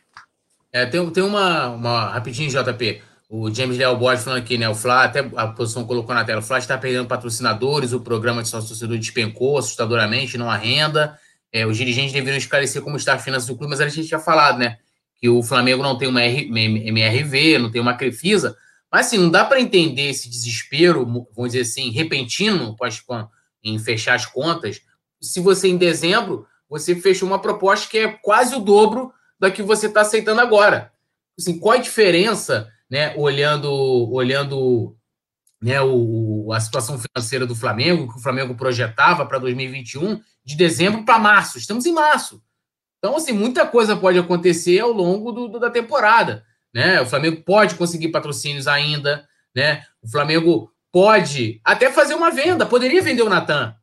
É, tem tem uma, uma... Rapidinho, J P. O James Léo Borges falando aqui, né? O Flá, até a posição colocou na tela. O Flá está perdendo patrocinadores, o programa de sócio-torcedor despencou assustadoramente, não há renda. É, os dirigentes deveriam esclarecer como está a finança do clube, mas a gente tinha falado, né, que o Flamengo não tem uma M R V, não tem uma Crefisa, mas assim, não dá para entender esse desespero, vamos dizer assim, repentino em fechar as contas, se você em dezembro, você fechou uma proposta que é quase o dobro da que você está aceitando agora. Assim, qual a diferença, né, olhando, olhando né, o, a situação financeira do Flamengo, que o Flamengo projetava para dois mil e vinte e um, de dezembro para março. Estamos em março. Então, assim, muita coisa pode acontecer ao longo do, do, da temporada, né? O Flamengo pode conseguir patrocínios ainda, né? O Flamengo pode até fazer uma venda, poderia vender o Natan.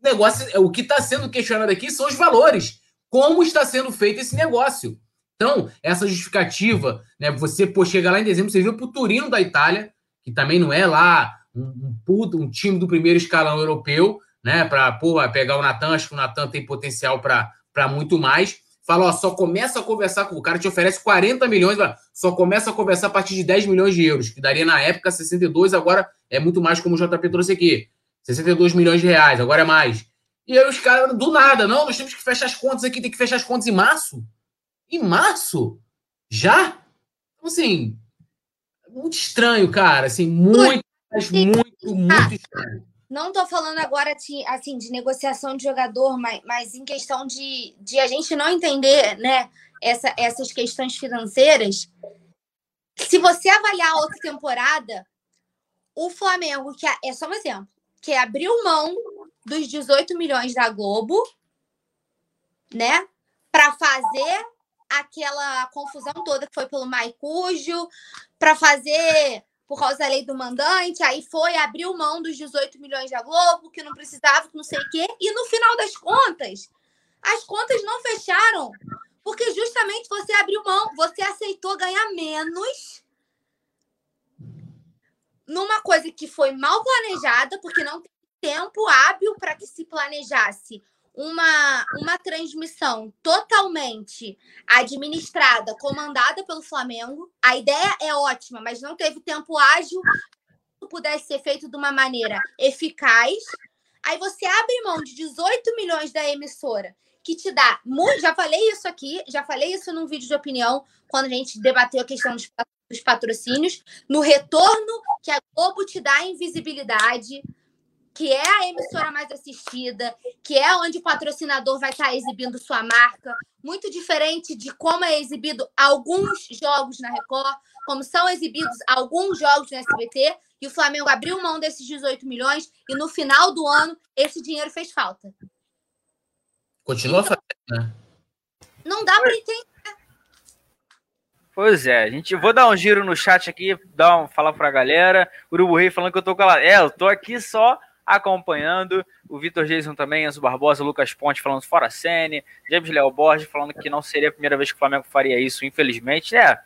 O negócio, o que está sendo questionado aqui são os valores. Como está sendo feito esse negócio? Então, essa justificativa, né? Você, pô, chega lá em dezembro, você viu para o Torino da Itália, que também não é lá um, um, um time do primeiro escalão europeu, né? Para pegar o Natan, acho que o Natan tem potencial para muito mais. Fala, ó, só começa a conversar com o cara, te oferece quarenta milhões, só começa a conversar a partir de dez milhões de euros, que daria na época sessenta e dois, agora é muito mais, como o J P trouxe aqui. sessenta e dois milhões de reais, agora é mais. E aí os caras, do nada, não, nós temos que fechar as contas aqui, tem que fechar as contas em março? Em março? Já? Então, assim, muito estranho, cara, assim, muito, muito, muito, muito estranho. Não tô falando agora de, assim, de negociação de jogador, mas, mas em questão de, de a gente não entender, né, essa, essas questões financeiras. Se você avaliar a outra temporada, o Flamengo, que é só um exemplo, que abriu mão dos dezoito milhões da Globo, né, para fazer aquela confusão toda que foi pelo Maicujo, para fazer por causa da lei do mandante, aí foi, abriu mão dos dezoito milhões da Globo, que não precisava, que não sei o quê, e no final das contas, as contas não fecharam, porque justamente você abriu mão, você aceitou ganhar menos numa coisa que foi mal planejada, porque não tem tempo hábil para que se planejasse uma, uma transmissão totalmente administrada, comandada pelo Flamengo. A ideia é ótima, mas não teve tempo ágil que pudesse ser feito de uma maneira eficaz. Aí você abre mão de dezoito milhões da emissora, que te dá muito... Já falei isso aqui, já falei isso num vídeo de opinião, quando a gente debateu a questão dos, dos patrocínios, no retorno que a Globo te dá em visibilidade, que é a emissora mais assistida, que é onde o patrocinador vai estar exibindo sua marca, muito diferente de como é exibido alguns jogos na Record, como são exibidos alguns jogos na S B T, e o Flamengo abriu mão desses dezoito milhões, e no final do ano, esse dinheiro fez falta. Continua então, fazendo, né? Não dá para entender. Pois é, a gente, vou dar um giro no chat aqui, dar um, falar pra galera. Urubu Rei falando que eu tô calado. É, eu tô aqui só acompanhando. O Vitor Jason também, Enzo Barbosa, Lucas Ponte falando fora a Ceni, James Léo Borges falando que não seria a primeira vez que o Flamengo faria isso, infelizmente, né?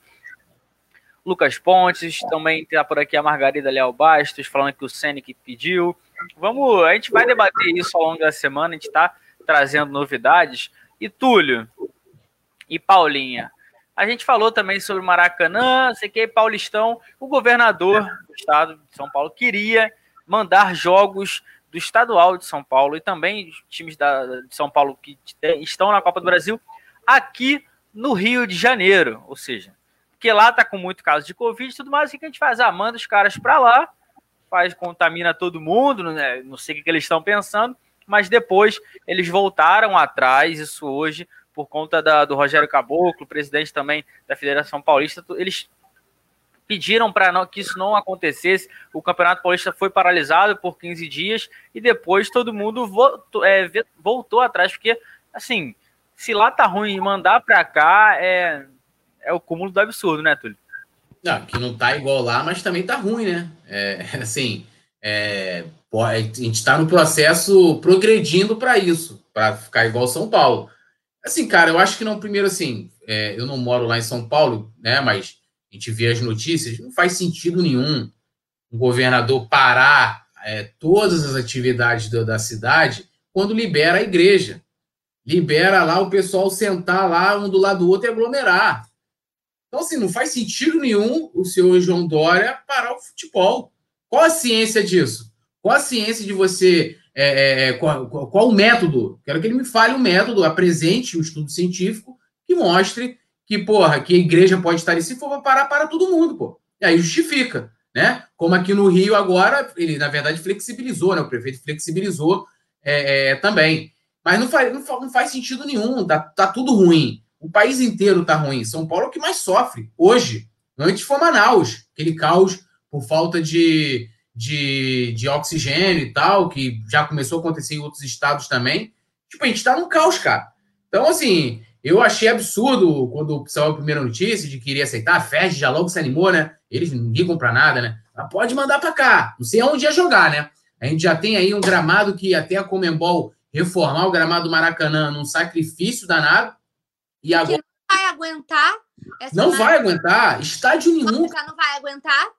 Lucas Pontes, também tá por aqui a Margarida Léo Bastos falando que o Ceni que pediu. Vamos, a gente vai debater isso ao longo da semana, a gente tá trazendo novidades. E Túlio e Paulinha, a gente falou também sobre o Maracanã, sei que Paulistão, o governador do estado de São Paulo queria mandar jogos do estadual de São Paulo e também times da, de São Paulo que estão na Copa do Brasil aqui no Rio de Janeiro, ou seja, porque lá tá com muito caso de Covid e tudo mais, o que a gente faz? Ah, manda os caras para lá, faz, contamina todo mundo, né? Não sei o que eles estão pensando, mas depois eles voltaram atrás, isso hoje, por conta da, do Rogério Caboclo, presidente também da Federação Paulista, eles pediram para que isso não acontecesse, o Campeonato Paulista foi paralisado por quinze dias, e depois todo mundo voltou, é, voltou atrás, porque, assim, se lá tá ruim, mandar para cá é, é o cúmulo do absurdo, né, Túlio? Não, que não tá igual lá, mas também tá ruim, né? É, assim, é, a gente está no processo progredindo para isso, para ficar igual São Paulo. Assim, cara, eu acho que não, primeiro assim, é, eu não moro lá em São Paulo, né, mas a gente vê as notícias, não faz sentido nenhum um governador parar é, todas as atividades do, da cidade quando libera a igreja. Libera lá o pessoal sentar lá um do lado do outro e aglomerar. Então, assim, não faz sentido nenhum o senhor João Dória parar o futebol. Qual a ciência disso? Qual a ciência de você... É, é, qual, qual, qual o método? Quero que ele me fale o método, apresente um estudo científico que mostre que, porra, que a igreja pode estar ali, se for parar para todo mundo, pô. E aí justifica, né? Como aqui no Rio agora, ele, na verdade, flexibilizou, né? O prefeito flexibilizou é, é, também. Mas não faz, não, não faz sentido nenhum, tá, tá tudo ruim. O país inteiro tá ruim. São Paulo é o que mais sofre hoje. Antes foi Manaus, aquele caos por falta de... De, de oxigênio e tal, que já começou a acontecer em outros estados também. Tipo, a gente tá num caos, cara. Então, assim, Eu achei absurdo quando saiu a primeira notícia de que iria aceitar. A Ferdi já logo se animou, né? Eles ninguém compra nada, né? Mas pode mandar para cá. Não sei aonde ia jogar, né? A gente já tem aí um gramado que até a Conmebol reformar o gramado do Maracanã num sacrifício danado. E agora... não vai aguentar. Essa não vai aguentar. Estádio nenhum. Não vai aguentar.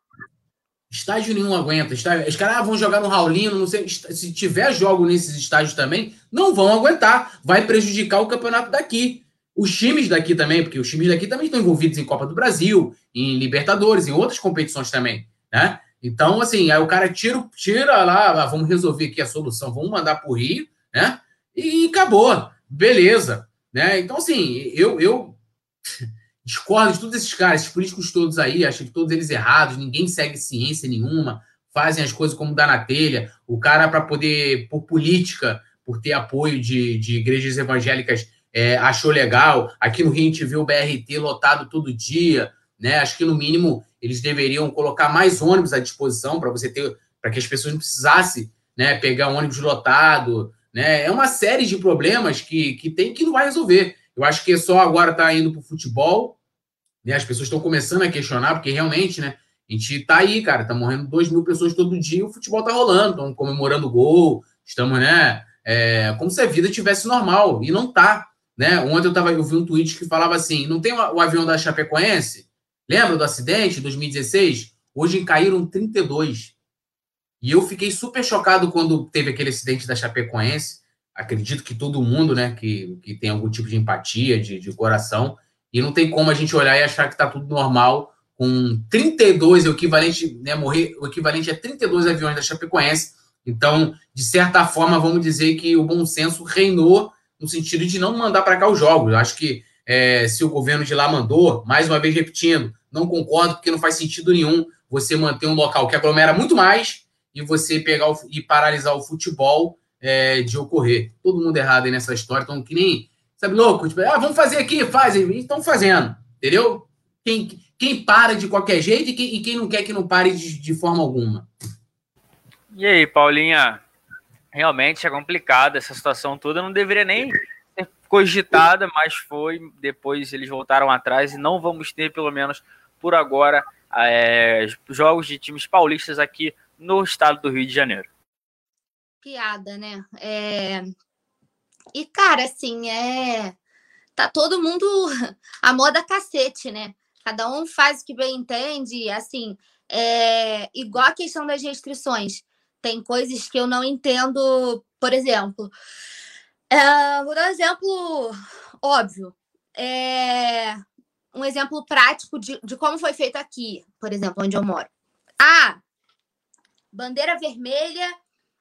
Estádio nenhum aguenta. Estádio... Os caras ah, vão jogar no Raulino, não sei. Se tiver jogo nesses estádios também, não vão aguentar. Vai prejudicar o campeonato daqui. Os times daqui também, porque os times daqui também estão envolvidos em Copa do Brasil, em Libertadores, em outras competições também, né? Então, assim, aí o cara tira, tira lá, ah, vamos resolver aqui a solução, vamos mandar pro Rio, né? E acabou, beleza, né? Então, assim, eu, eu discordo de todos esses caras, esses políticos todos aí, acho que todos eles errados, ninguém segue ciência nenhuma, fazem as coisas como dá na telha, o cara para poder, por política, por ter apoio de, de igrejas evangélicas, É, achou legal. Aqui no Rio a gente vê o B R T lotado todo dia, né? Acho que no mínimo eles deveriam colocar mais ônibus à disposição para você ter, para que as pessoas não precisassem, né, pegar um ônibus lotado, né? É uma série de problemas que, que tem que não vai resolver. Eu acho que só agora está indo para o futebol, né? As pessoas estão começando a questionar, porque realmente, né? A gente tá aí, cara, tá morrendo dois mil pessoas todo dia e o futebol tá rolando, estão comemorando o gol, estamos, né? É, como se a vida tivesse normal e não tá. Né? Ontem eu, tava, eu vi um tweet que falava assim, não tem o avião da Chapecoense? Lembra do acidente, dois mil e dezesseis? Hoje caíram trinta e dois. E eu fiquei super chocado quando teve aquele acidente da Chapecoense. Acredito que todo mundo, né, que, que tem algum tipo de empatia, de, de coração, e não tem como a gente olhar e achar que está tudo normal, com trinta e dois, o equivalente, né, morrer, o equivalente a trinta e dois aviões da Chapecoense. Então, de certa forma, vamos dizer que o bom senso reinou no sentido de não mandar para cá os jogos. Eu acho que é, se o governo de lá mandou, mais uma vez repetindo, não concordo, porque não faz sentido nenhum você manter um local que aglomera muito mais e você pegar o, e paralisar o futebol é, de ocorrer. Todo mundo errado aí nessa história, então que nem, sabe, louco? Tipo, ah, vamos fazer aqui, fazem, estão fazendo, entendeu? Quem, quem para de qualquer jeito e quem, e quem não quer que não pare de, de forma alguma. E aí, Paulinha? Realmente é complicado essa situação toda, não deveria nem ser cogitada, mas foi, depois eles voltaram atrás e não vamos ter, pelo menos por agora, é, jogos de times paulistas aqui no estado do Rio de Janeiro. Piada, né? É... E, cara, assim, é... tá todo mundo a moda cacete, né? Cada um faz o que bem entende, assim, é... igual a questão das restrições. Tem coisas que eu não entendo, por exemplo. É, vou dar um exemplo óbvio. É, um exemplo prático de, de como foi feito aqui, por exemplo, onde eu moro. Ah, bandeira vermelha,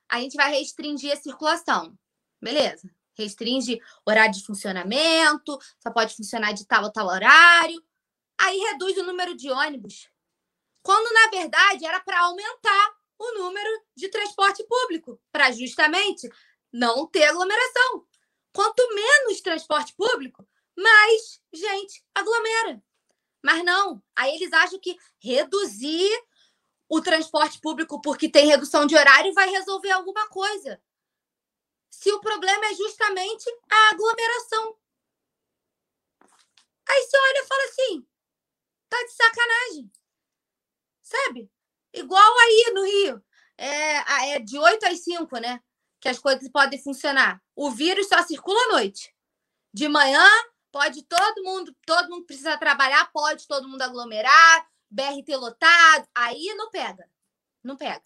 a gente vai restringir a circulação. Beleza. Restringe horário de funcionamento, só pode funcionar de tal ou tal horário. Aí reduz o número de ônibus. Quando, na verdade, era para aumentar o número de transporte público, para justamente não ter aglomeração. Quanto menos transporte público, mais gente aglomera. Mas não, aí eles acham que reduzir o transporte público porque tem redução de horário vai resolver alguma coisa. Se o problema é justamente a aglomeração. Aí você olha e fala assim, tá de sacanagem. Sabe? Igual aí no Rio, é, é de oito às cinco, né, que as coisas podem funcionar. O vírus só circula à noite. De manhã, pode todo mundo, todo mundo precisa trabalhar, pode todo mundo aglomerar, B R T lotado, aí não pega, não pega.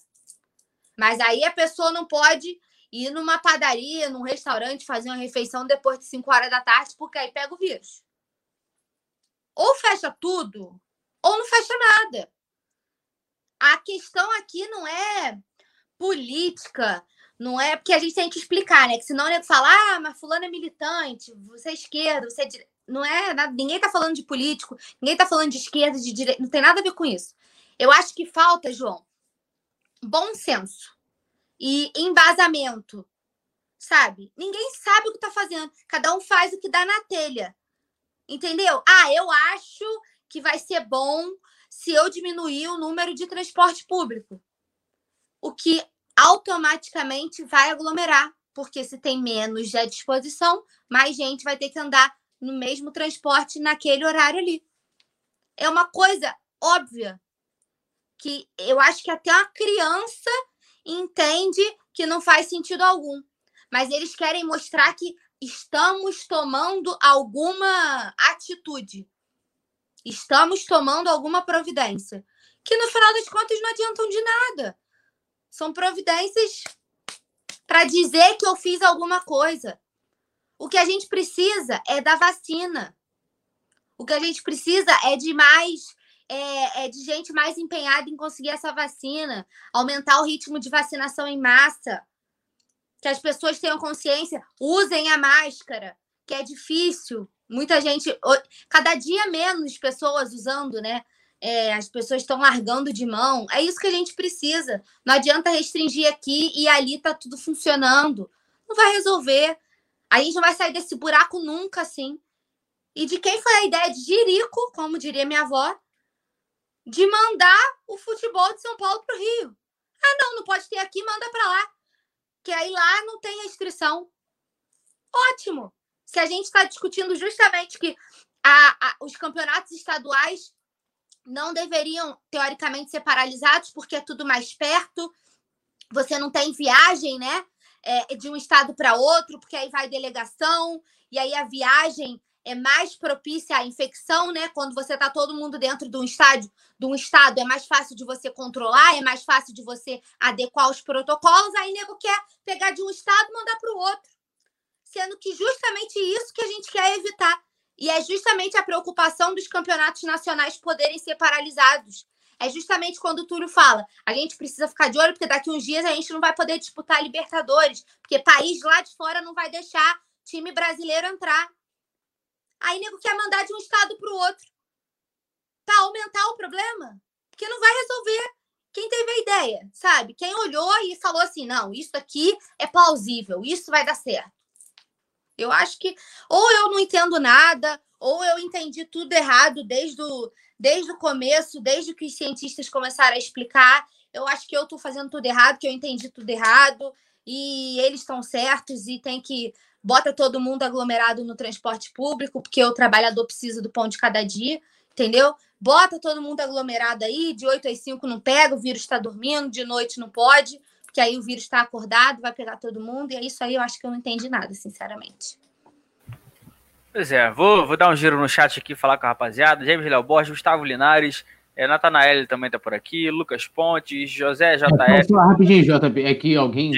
Mas aí a pessoa não pode ir numa padaria, num restaurante, fazer uma refeição depois de cinco horas da tarde, porque aí pega o vírus. Ou fecha tudo, ou não fecha nada. A questão aqui não é política, não é... Porque a gente tem que explicar, né? Que senão ele fala, ah, mas fulano é militante, você é esquerda, você é direita. Não é... Nada, ninguém tá falando de político, ninguém tá falando de esquerda, de direita. Não tem nada a ver com isso. Eu acho que falta, João, bom senso e embasamento, sabe? Ninguém sabe o que tá fazendo. Cada um faz o que dá na telha. Entendeu? Ah, eu acho que vai ser bom se eu diminuir o número de transporte público, o que automaticamente vai aglomerar, porque se tem menos à disposição, mais gente vai ter que andar no mesmo transporte naquele horário ali. É uma coisa óbvia que eu acho que até uma criança entende que não faz sentido algum. Mas eles querem mostrar que estamos tomando alguma atitude. Estamos tomando alguma providência. Que no final das contas não adiantam de nada. São providências para dizer que eu fiz alguma coisa. O que a gente precisa é da vacina. O que a gente precisa é de mais... É, é de gente mais empenhada em conseguir essa vacina. Aumentar o ritmo de vacinação em massa. Que as pessoas tenham consciência. Usem a máscara, que é difícil. Muita gente... Cada dia menos pessoas usando, né? É, as pessoas estão largando de mão. É isso que a gente precisa. Não adianta restringir aqui e ali tá tudo funcionando. Não vai resolver. A gente não vai sair desse buraco nunca, assim. E de quem foi a ideia de Jerico, como diria minha avó, de mandar o futebol de São Paulo pro Rio? Ah, não, não pode ter aqui, manda para lá. Que aí lá não tem restrição. Ótimo! Se a gente está discutindo justamente que a, a, os campeonatos estaduais não deveriam, teoricamente, ser paralisados, porque é tudo mais perto, você não tem viagem, né? É, de um estado para outro, porque aí vai delegação, e aí a viagem é mais propícia à infecção, né? Quando você tá todo mundo dentro de um estádio, de um estado, é mais fácil de você controlar, é mais fácil de você adequar os protocolos, aí nego quer pegar de um estado e mandar para o outro. Sendo que justamente isso que a gente quer evitar. E é justamente a preocupação dos campeonatos nacionais poderem ser paralisados. É justamente quando o Túlio fala, a gente precisa ficar de olho, porque daqui uns dias a gente não vai poder disputar a Libertadores, porque país lá de fora não vai deixar time brasileiro entrar. Aí nego quer mandar de um estado para o outro para aumentar o problema, porque não vai resolver. Quem teve a ideia, sabe? Quem olhou e falou assim, não, isso aqui é plausível, isso vai dar certo. Eu acho que ou eu não entendo nada, ou eu entendi tudo errado desde o, desde o começo, desde que os cientistas começaram a explicar. Eu acho que eu estou fazendo tudo errado, que eu entendi tudo errado, e eles estão certos, e tem que... Bota todo mundo aglomerado no transporte público, porque o trabalhador precisa do pão de cada dia, entendeu? Bota todo mundo aglomerado aí, de oito às cinco não pega, o vírus está dormindo, de noite não pode, porque aí o vírus está acordado, vai pegar todo mundo, e é isso aí. Eu acho que eu não entendi nada, sinceramente. Pois é, vou, vou dar um giro no chat aqui, falar com a rapaziada. James Léo Borges, Gustavo Linares, é, Natanael também tá por aqui, Lucas Pontes, José J F. É, só rapidinho, J P, é que alguém,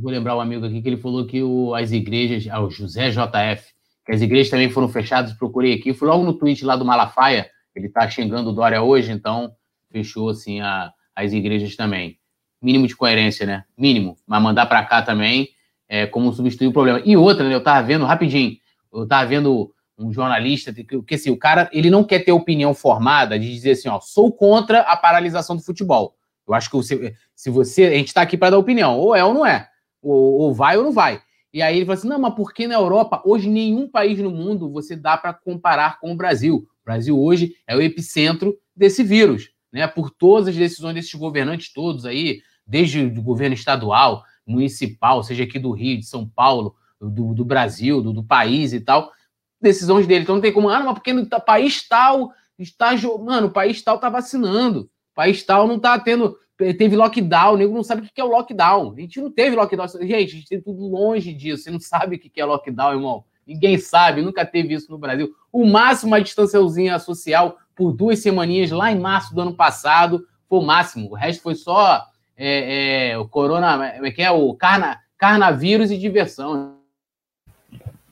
vou lembrar um amigo aqui, que ele falou que o, as igrejas, ah, o José J F, que as igrejas também foram fechadas, procurei aqui, fui logo no tweet lá do Malafaia, ele tá xingando o Dória hoje, então fechou, assim, a, as igrejas também. Mínimo de coerência, né? Mínimo. Mas mandar pra cá também é como substituir o problema. E outra, né? Eu tava vendo, rapidinho, eu tava vendo um jornalista, que assim, o cara, ele não quer ter opinião formada de dizer assim, ó, sou contra a paralisação do futebol. Eu acho que você, se você, a gente tá aqui para dar opinião, ou é ou não é, ou, ou vai ou não vai. E aí ele fala assim, não, mas por que na Europa, hoje nenhum país no mundo você dá para comparar com o Brasil. O Brasil hoje é o epicentro desse vírus, né, por todas as decisões desses governantes todos aí, desde o governo estadual, municipal, seja aqui do Rio, de São Paulo, do, do Brasil, do, do país e tal, decisões dele. Então não tem como, ah, mas porque no país tal está jogando, o país tal tá vacinando, o país tal não tá tendo, teve lockdown, o nego não sabe o que é o lockdown. A gente não teve lockdown. Gente, a gente tem tudo longe disso, você não sabe o que é lockdown, irmão. Ninguém sabe, nunca teve isso no Brasil. O máximo, a distanciazinha social por duas semaninhas lá em março do ano passado, foi o máximo. O resto foi só é, é, o corona, como é que é? O carna, carnavírus e diversão.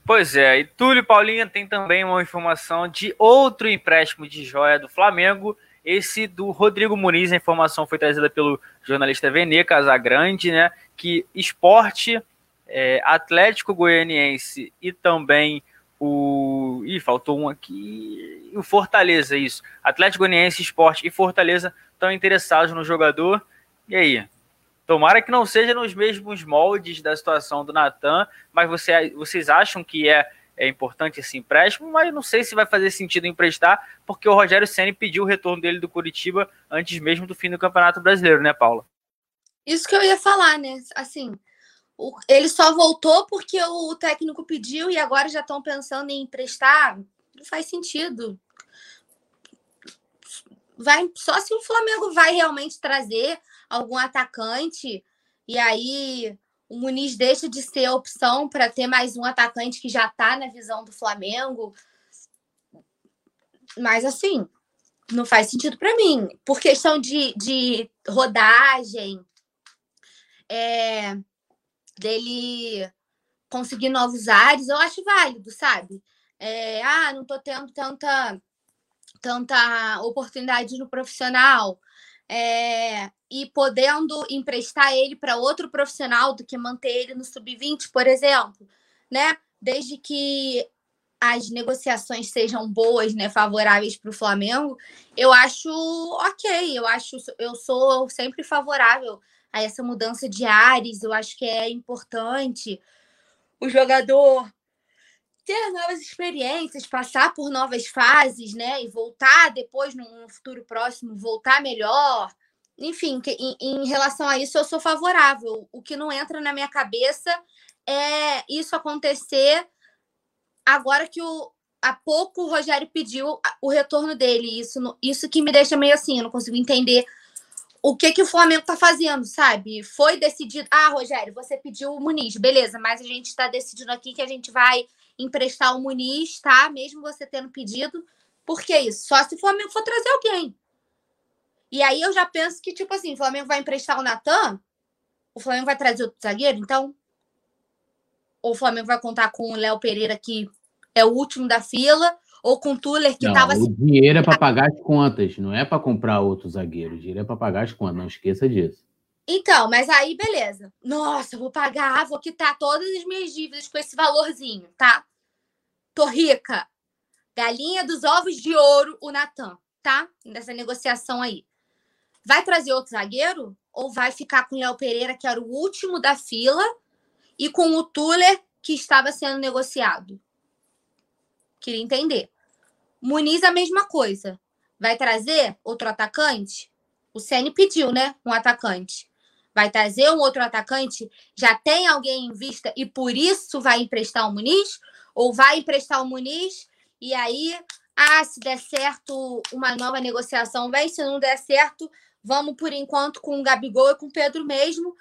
Pois é, e Túlio, Paulinha, tem também uma informação de outro empréstimo de joia do Flamengo, esse do Rodrigo Muniz. A informação foi trazida pelo jornalista René Casagrande, né, que Sport, é, Atlético Goianiense e também o... Ih, faltou um aqui... O Fortaleza, isso. Atlético Goianiense, Sport e Fortaleza estão interessados no jogador. E aí? Tomara que não seja nos mesmos moldes da situação do Natan, mas você, vocês acham que é, é importante esse empréstimo, mas não sei se vai fazer sentido emprestar, porque o Rogério Ceni pediu o retorno dele do Curitiba antes mesmo do fim do Campeonato Brasileiro, né, Paula? Isso que eu ia falar, né? Assim, ele só voltou porque o técnico pediu e agora já estão pensando em emprestar? Não faz sentido. Vai, só se o Flamengo vai realmente trazer algum atacante e aí o Muniz deixa de ser a opção para ter mais um atacante que já está na visão do Flamengo. Mas assim, não faz sentido para mim. Por questão de, de rodagem, é, dele conseguir novos ares, eu acho válido, sabe? É, ah, não tô tendo tanta, tanta oportunidade no profissional. É, e podendo emprestar ele para outro profissional do que manter ele no sub vinte, por exemplo, né? Desde que as negociações sejam boas, né, favoráveis para o Flamengo, eu acho ok, eu acho, eu sou sempre favorável a essa mudança de ares, eu acho que é importante o jogador ter novas experiências, passar por novas fases, né, e voltar depois, no futuro próximo, voltar melhor, enfim, em, em relação a isso eu sou favorável. O que não entra na minha cabeça é isso acontecer agora que o, há pouco o Rogério pediu o retorno dele. Isso, isso que me deixa meio assim, eu não consigo entender o que, que o Flamengo tá fazendo, sabe? Foi decidido, ah, Rogério, você pediu o Muniz, beleza, mas a gente tá decidindo aqui que a gente vai emprestar o Muniz, tá? Mesmo você tendo pedido, por que isso? Só se o Flamengo for trazer alguém. E aí eu já penso que, tipo assim, o Flamengo vai emprestar o Natan, o Flamengo vai trazer outro zagueiro, então... Ou o Flamengo vai contar com o Léo Pereira, que é o último da fila, ou com o Túlio, que estava... O dinheiro é para pagar as contas, não é para comprar outro zagueiro. O dinheiro é para pagar as contas, não esqueça disso. Então, mas aí, beleza. Nossa, vou pagar, vou quitar todas as minhas dívidas com esse valorzinho, tá? Tô rica. Galinha dos ovos de ouro, o Natan, tá? Nessa negociação aí. Vai trazer outro zagueiro? Ou vai ficar com o Léo Pereira, que era o último da fila, e com o Tuller, que estava sendo negociado? Queria entender. Muniz, a mesma coisa. Vai trazer outro atacante? O Ceni pediu, né? Um atacante. Vai trazer um outro atacante? Já tem alguém em vista e por isso vai emprestar o Muniz? Ou vai emprestar o Muniz e aí, ah, se der certo, uma nova negociação vem. Se não der certo, vamos por enquanto com o Gabigol e com o Pedro mesmo.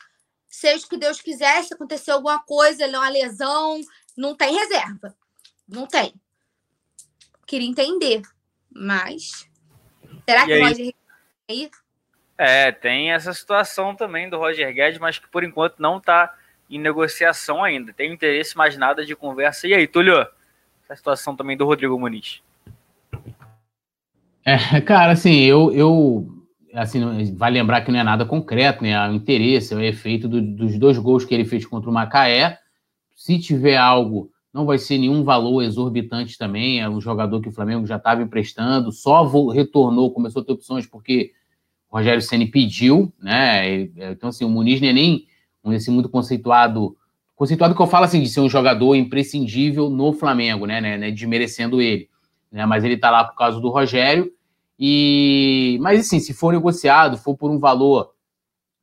Seja o que Deus quiser, se acontecer alguma coisa, uma lesão, não tem reserva. Não tem. Queria entender, mas... Será que o Roger Guedes é isso? É, tem essa situação também do Roger Guedes, mas que por enquanto não está em negociação ainda. Tem interesse, mas nada de conversa. E aí, Túlio? Essa situação também do Rodrigo Muniz. É, cara, assim, eu... eu... Assim, vai lembrar que não é nada concreto, né? O interesse, o efeito do, dos dois gols que ele fez contra o Macaé. Se tiver algo, não vai ser nenhum valor exorbitante também. É um jogador que o Flamengo já estava emprestando, só retornou, começou a ter opções porque o Rogério Ceni pediu, né? Então, assim, o Muniz não é nem esse muito conceituado. Conceituado que eu falo assim, de ser um jogador imprescindível no Flamengo, né? né Desmerecendo ele. Né? Mas ele está lá por causa do Rogério. E, mas assim, se for negociado, for por um valor,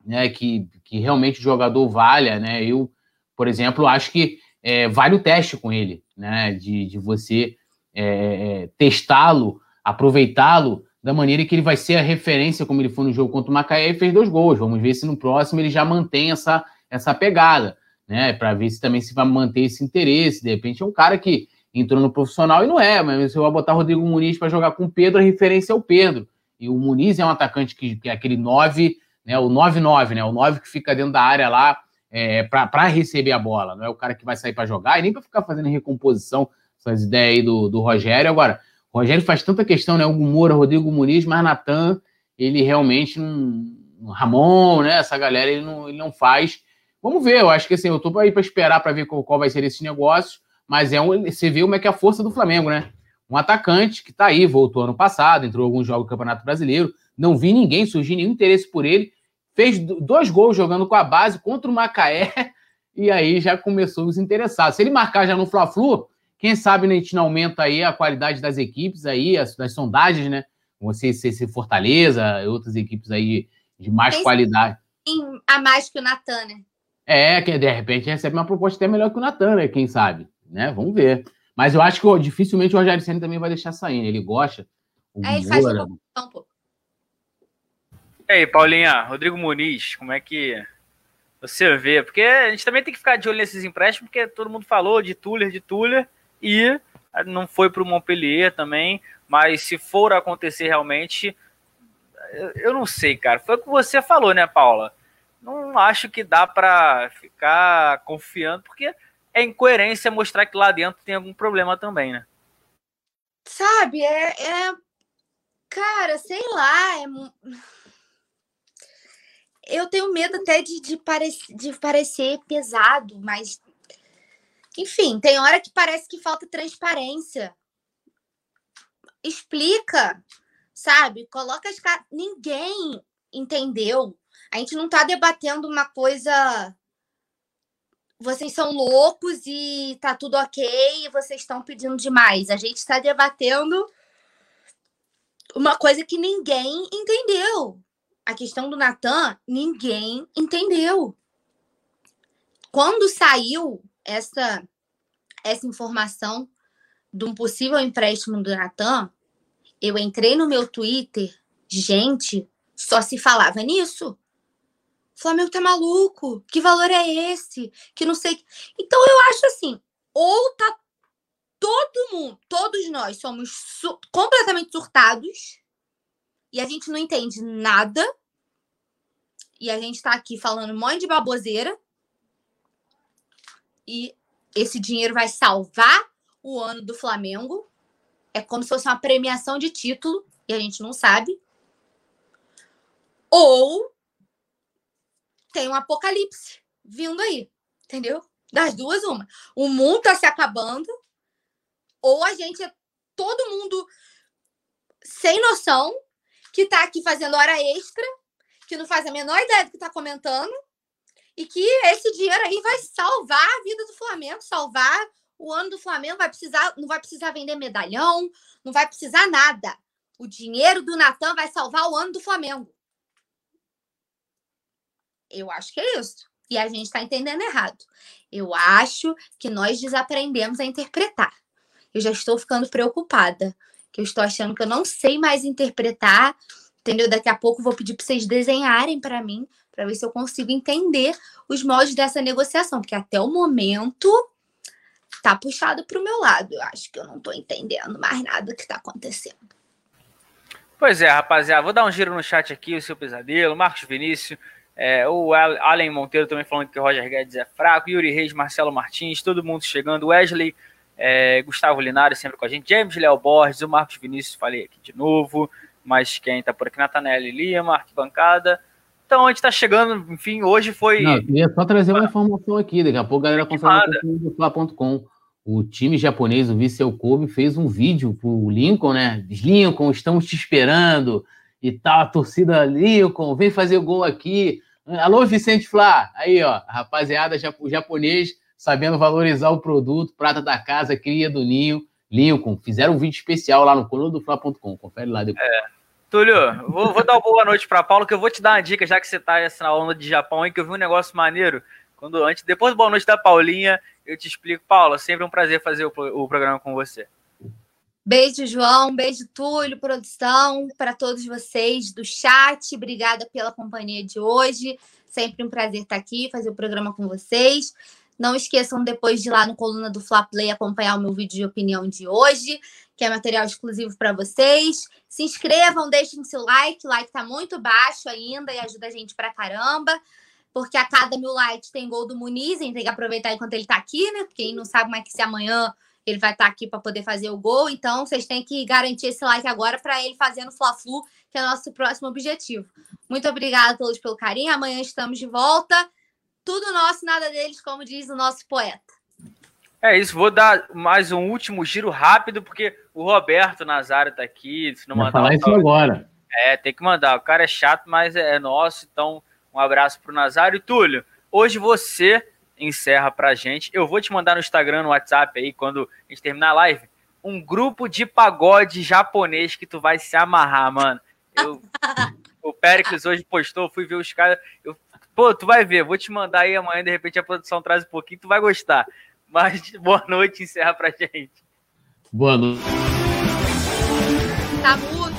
né, que, que realmente o jogador valha, né, eu, por exemplo, acho que é, vale o teste com ele, né, de, de você é, testá-lo, aproveitá-lo da maneira que ele vai ser a referência, como ele foi no jogo contra o Macaé e fez dois gols. Vamos ver se no próximo ele já mantém essa, essa pegada, né, para ver se também se vai manter esse interesse. De repente é um cara que entrou no profissional e não é, mas você vai botar o Rodrigo Muniz para jogar com o Pedro, a referência é o Pedro. E o Muniz é um atacante que, que é aquele nove, né, o nove nove, né, o nove que fica dentro da área lá é, para receber a bola. Não é o cara que vai sair para jogar e nem para ficar fazendo recomposição, essas ideias aí do, do Rogério. Agora, o Rogério faz tanta questão, né, o Moura, Rodrigo Muniz, mas Natan, ele realmente não... Ramon, né, essa galera, ele não, ele não faz. Vamos ver, eu acho que assim, eu tô aí para esperar para ver qual, qual vai ser esse negócio. Mas é um, você vê como é que é a força do Flamengo, né? Um atacante que tá aí, voltou ano passado, entrou em alguns jogos do Campeonato Brasileiro, não vi ninguém surgir, nenhum interesse por ele, fez dois gols jogando com a base contra o Macaé, e aí já começou os interessados. Se ele marcar já no Fla-Flu, quem sabe, né, a gente não aumenta aí a qualidade das equipes, aí, as, das sondagens, né? Você ser Fortaleza, outras equipes aí de mais qualidade. A mais que o Natan, né? É, que de repente recebe uma proposta até melhor que o Natan, né? Quem sabe, né? Vamos ver. Mas eu acho que oh, dificilmente o Rogério Ceni também vai deixar sair, né? Ele gosta. É, ele faz um pouco, um pouco. E aí, Paulinha, Rodrigo Muniz, como é que você vê? Porque a gente também tem que ficar de olho nesses empréstimos, porque todo mundo falou de Túlio, de Túlio, e não foi para o Montpellier também, mas se for acontecer realmente, eu não sei, cara. Foi o que você falou, né, Paula? Não acho que dá para ficar confiando, porque é incoerência mostrar que lá dentro tem algum problema também, né? Sabe, é... é... Cara, sei lá, é... Eu tenho medo até de, de, parec de parecer pesado, mas... Enfim, tem hora que parece que falta transparência. Explica, sabe? Coloca as caras... Ninguém entendeu. A gente não tá debatendo uma coisa... Vocês são loucos e tá tudo ok, e vocês estão pedindo demais. A gente tá debatendo uma coisa que ninguém entendeu. A questão do Natan, ninguém entendeu. Quando saiu essa, essa informação de um possível empréstimo do Natan, eu entrei no meu Twitter, gente, só se falava nisso. O Flamengo tá maluco, que valor é esse? Que não sei... Então eu acho assim, ou tá todo mundo, todos nós somos su- completamente surtados... E a gente não entende nada. E a gente tá aqui falando um monte de baboseira. E esse dinheiro vai salvar o ano do Flamengo. É como se fosse uma premiação de título. E a gente não sabe. Ou tem um apocalipse vindo aí. Entendeu? Das duas, uma. O mundo tá se acabando. Ou a gente é todo mundo sem noção, que tá aqui fazendo hora extra, que não faz a menor ideia do que tá comentando, e que esse dinheiro aí vai salvar a vida do Flamengo, salvar o ano do Flamengo, vai precisar, não vai precisar vender medalhão, não vai precisar nada. O dinheiro do Natan vai salvar o ano do Flamengo. Eu acho que é isso. E a gente tá entendendo errado. Eu acho que nós desaprendemos a interpretar. Eu já estou ficando preocupada. Que eu estou achando que eu não sei mais interpretar, entendeu? Daqui a pouco eu vou pedir para vocês desenharem para mim, para ver se eu consigo entender os moldes dessa negociação, porque até o momento tá puxado para o meu lado. Eu acho que eu não estou entendendo mais nada que está acontecendo. Pois é, rapaziada, vou dar um giro no chat aqui, o Seu Pesadelo, Marcos Vinícius, é, o Allen Monteiro também falando que o Roger Guedes é fraco, Yuri Reis, Marcelo Martins, todo mundo chegando, Wesley... É, Gustavo Linares sempre com a gente, James Léo Borges, o Marcos Vinícius, falei aqui de novo, mas quem tá por aqui, Nathanael Lima, Arquibancada. Então a gente tá chegando, enfim, hoje foi... Não, eu queria só trazer ah. uma informação aqui, daqui a pouco a galera consegue no Fla ponto com. O time japonês, o Vissel Kobe, fez um vídeo pro Lincoln, né? Lincoln, estamos te esperando e tal, a torcida Lincoln, vem fazer o gol aqui. Alô, Vicente Flá, aí ó, rapaziada, o japonês sabendo valorizar o produto, prata da casa, cria do ninho, Lincoln. Fizeram um vídeo especial lá no Coluna do Fla ponto com. Confere lá depois. É, Túlio, vou, vou dar uma boa noite para Paulo, que eu vou te dar uma dica, já que você tá nessa onda de Japão aí, que eu vi um negócio maneiro. Quando, antes, depois do boa noite da Paulinha, eu te explico. Paula, sempre um prazer fazer o, o programa com você. Beijo, João. Beijo, Túlio, produção, para todos vocês do chat. Obrigada pela companhia de hoje. Sempre um prazer estar aqui, fazer o programa com vocês. Não esqueçam depois de ir lá no Coluna do Fla Play acompanhar o meu vídeo de opinião de hoje, que é material exclusivo para vocês. Se inscrevam, deixem seu like. O like tá muito baixo ainda e ajuda a gente pra caramba, porque a cada mil likes tem gol do Muniz. A gente tem que aproveitar enquanto ele tá aqui, né? Porque a gente não sabe mais que se amanhã ele vai estar tá aqui para poder fazer o gol. Então, vocês têm que garantir esse like agora para ele fazer no Fla-Flu, que é o nosso próximo objetivo. Muito obrigada a todos pelo carinho. Amanhã estamos de volta. Tudo nosso, nada deles, como diz o nosso poeta. É isso, vou dar mais um último giro rápido, porque o Roberto Nazário tá aqui. Se não mandar, falar isso agora. É, tem que mandar. O cara é chato, mas é nosso. Então, um abraço pro Nazário. E Túlio, hoje você encerra pra gente. Eu vou te mandar no Instagram, no WhatsApp aí, quando a gente terminar a live, um grupo de pagode japonês que tu vai se amarrar, mano. Eu, o Péricles hoje postou, fui ver os caras... Eu Pô, tu vai ver, vou te mandar aí amanhã, de repente a produção traz um pouquinho, tu vai gostar. Mas boa noite, encerra pra gente. Boa noite. Tá mudo.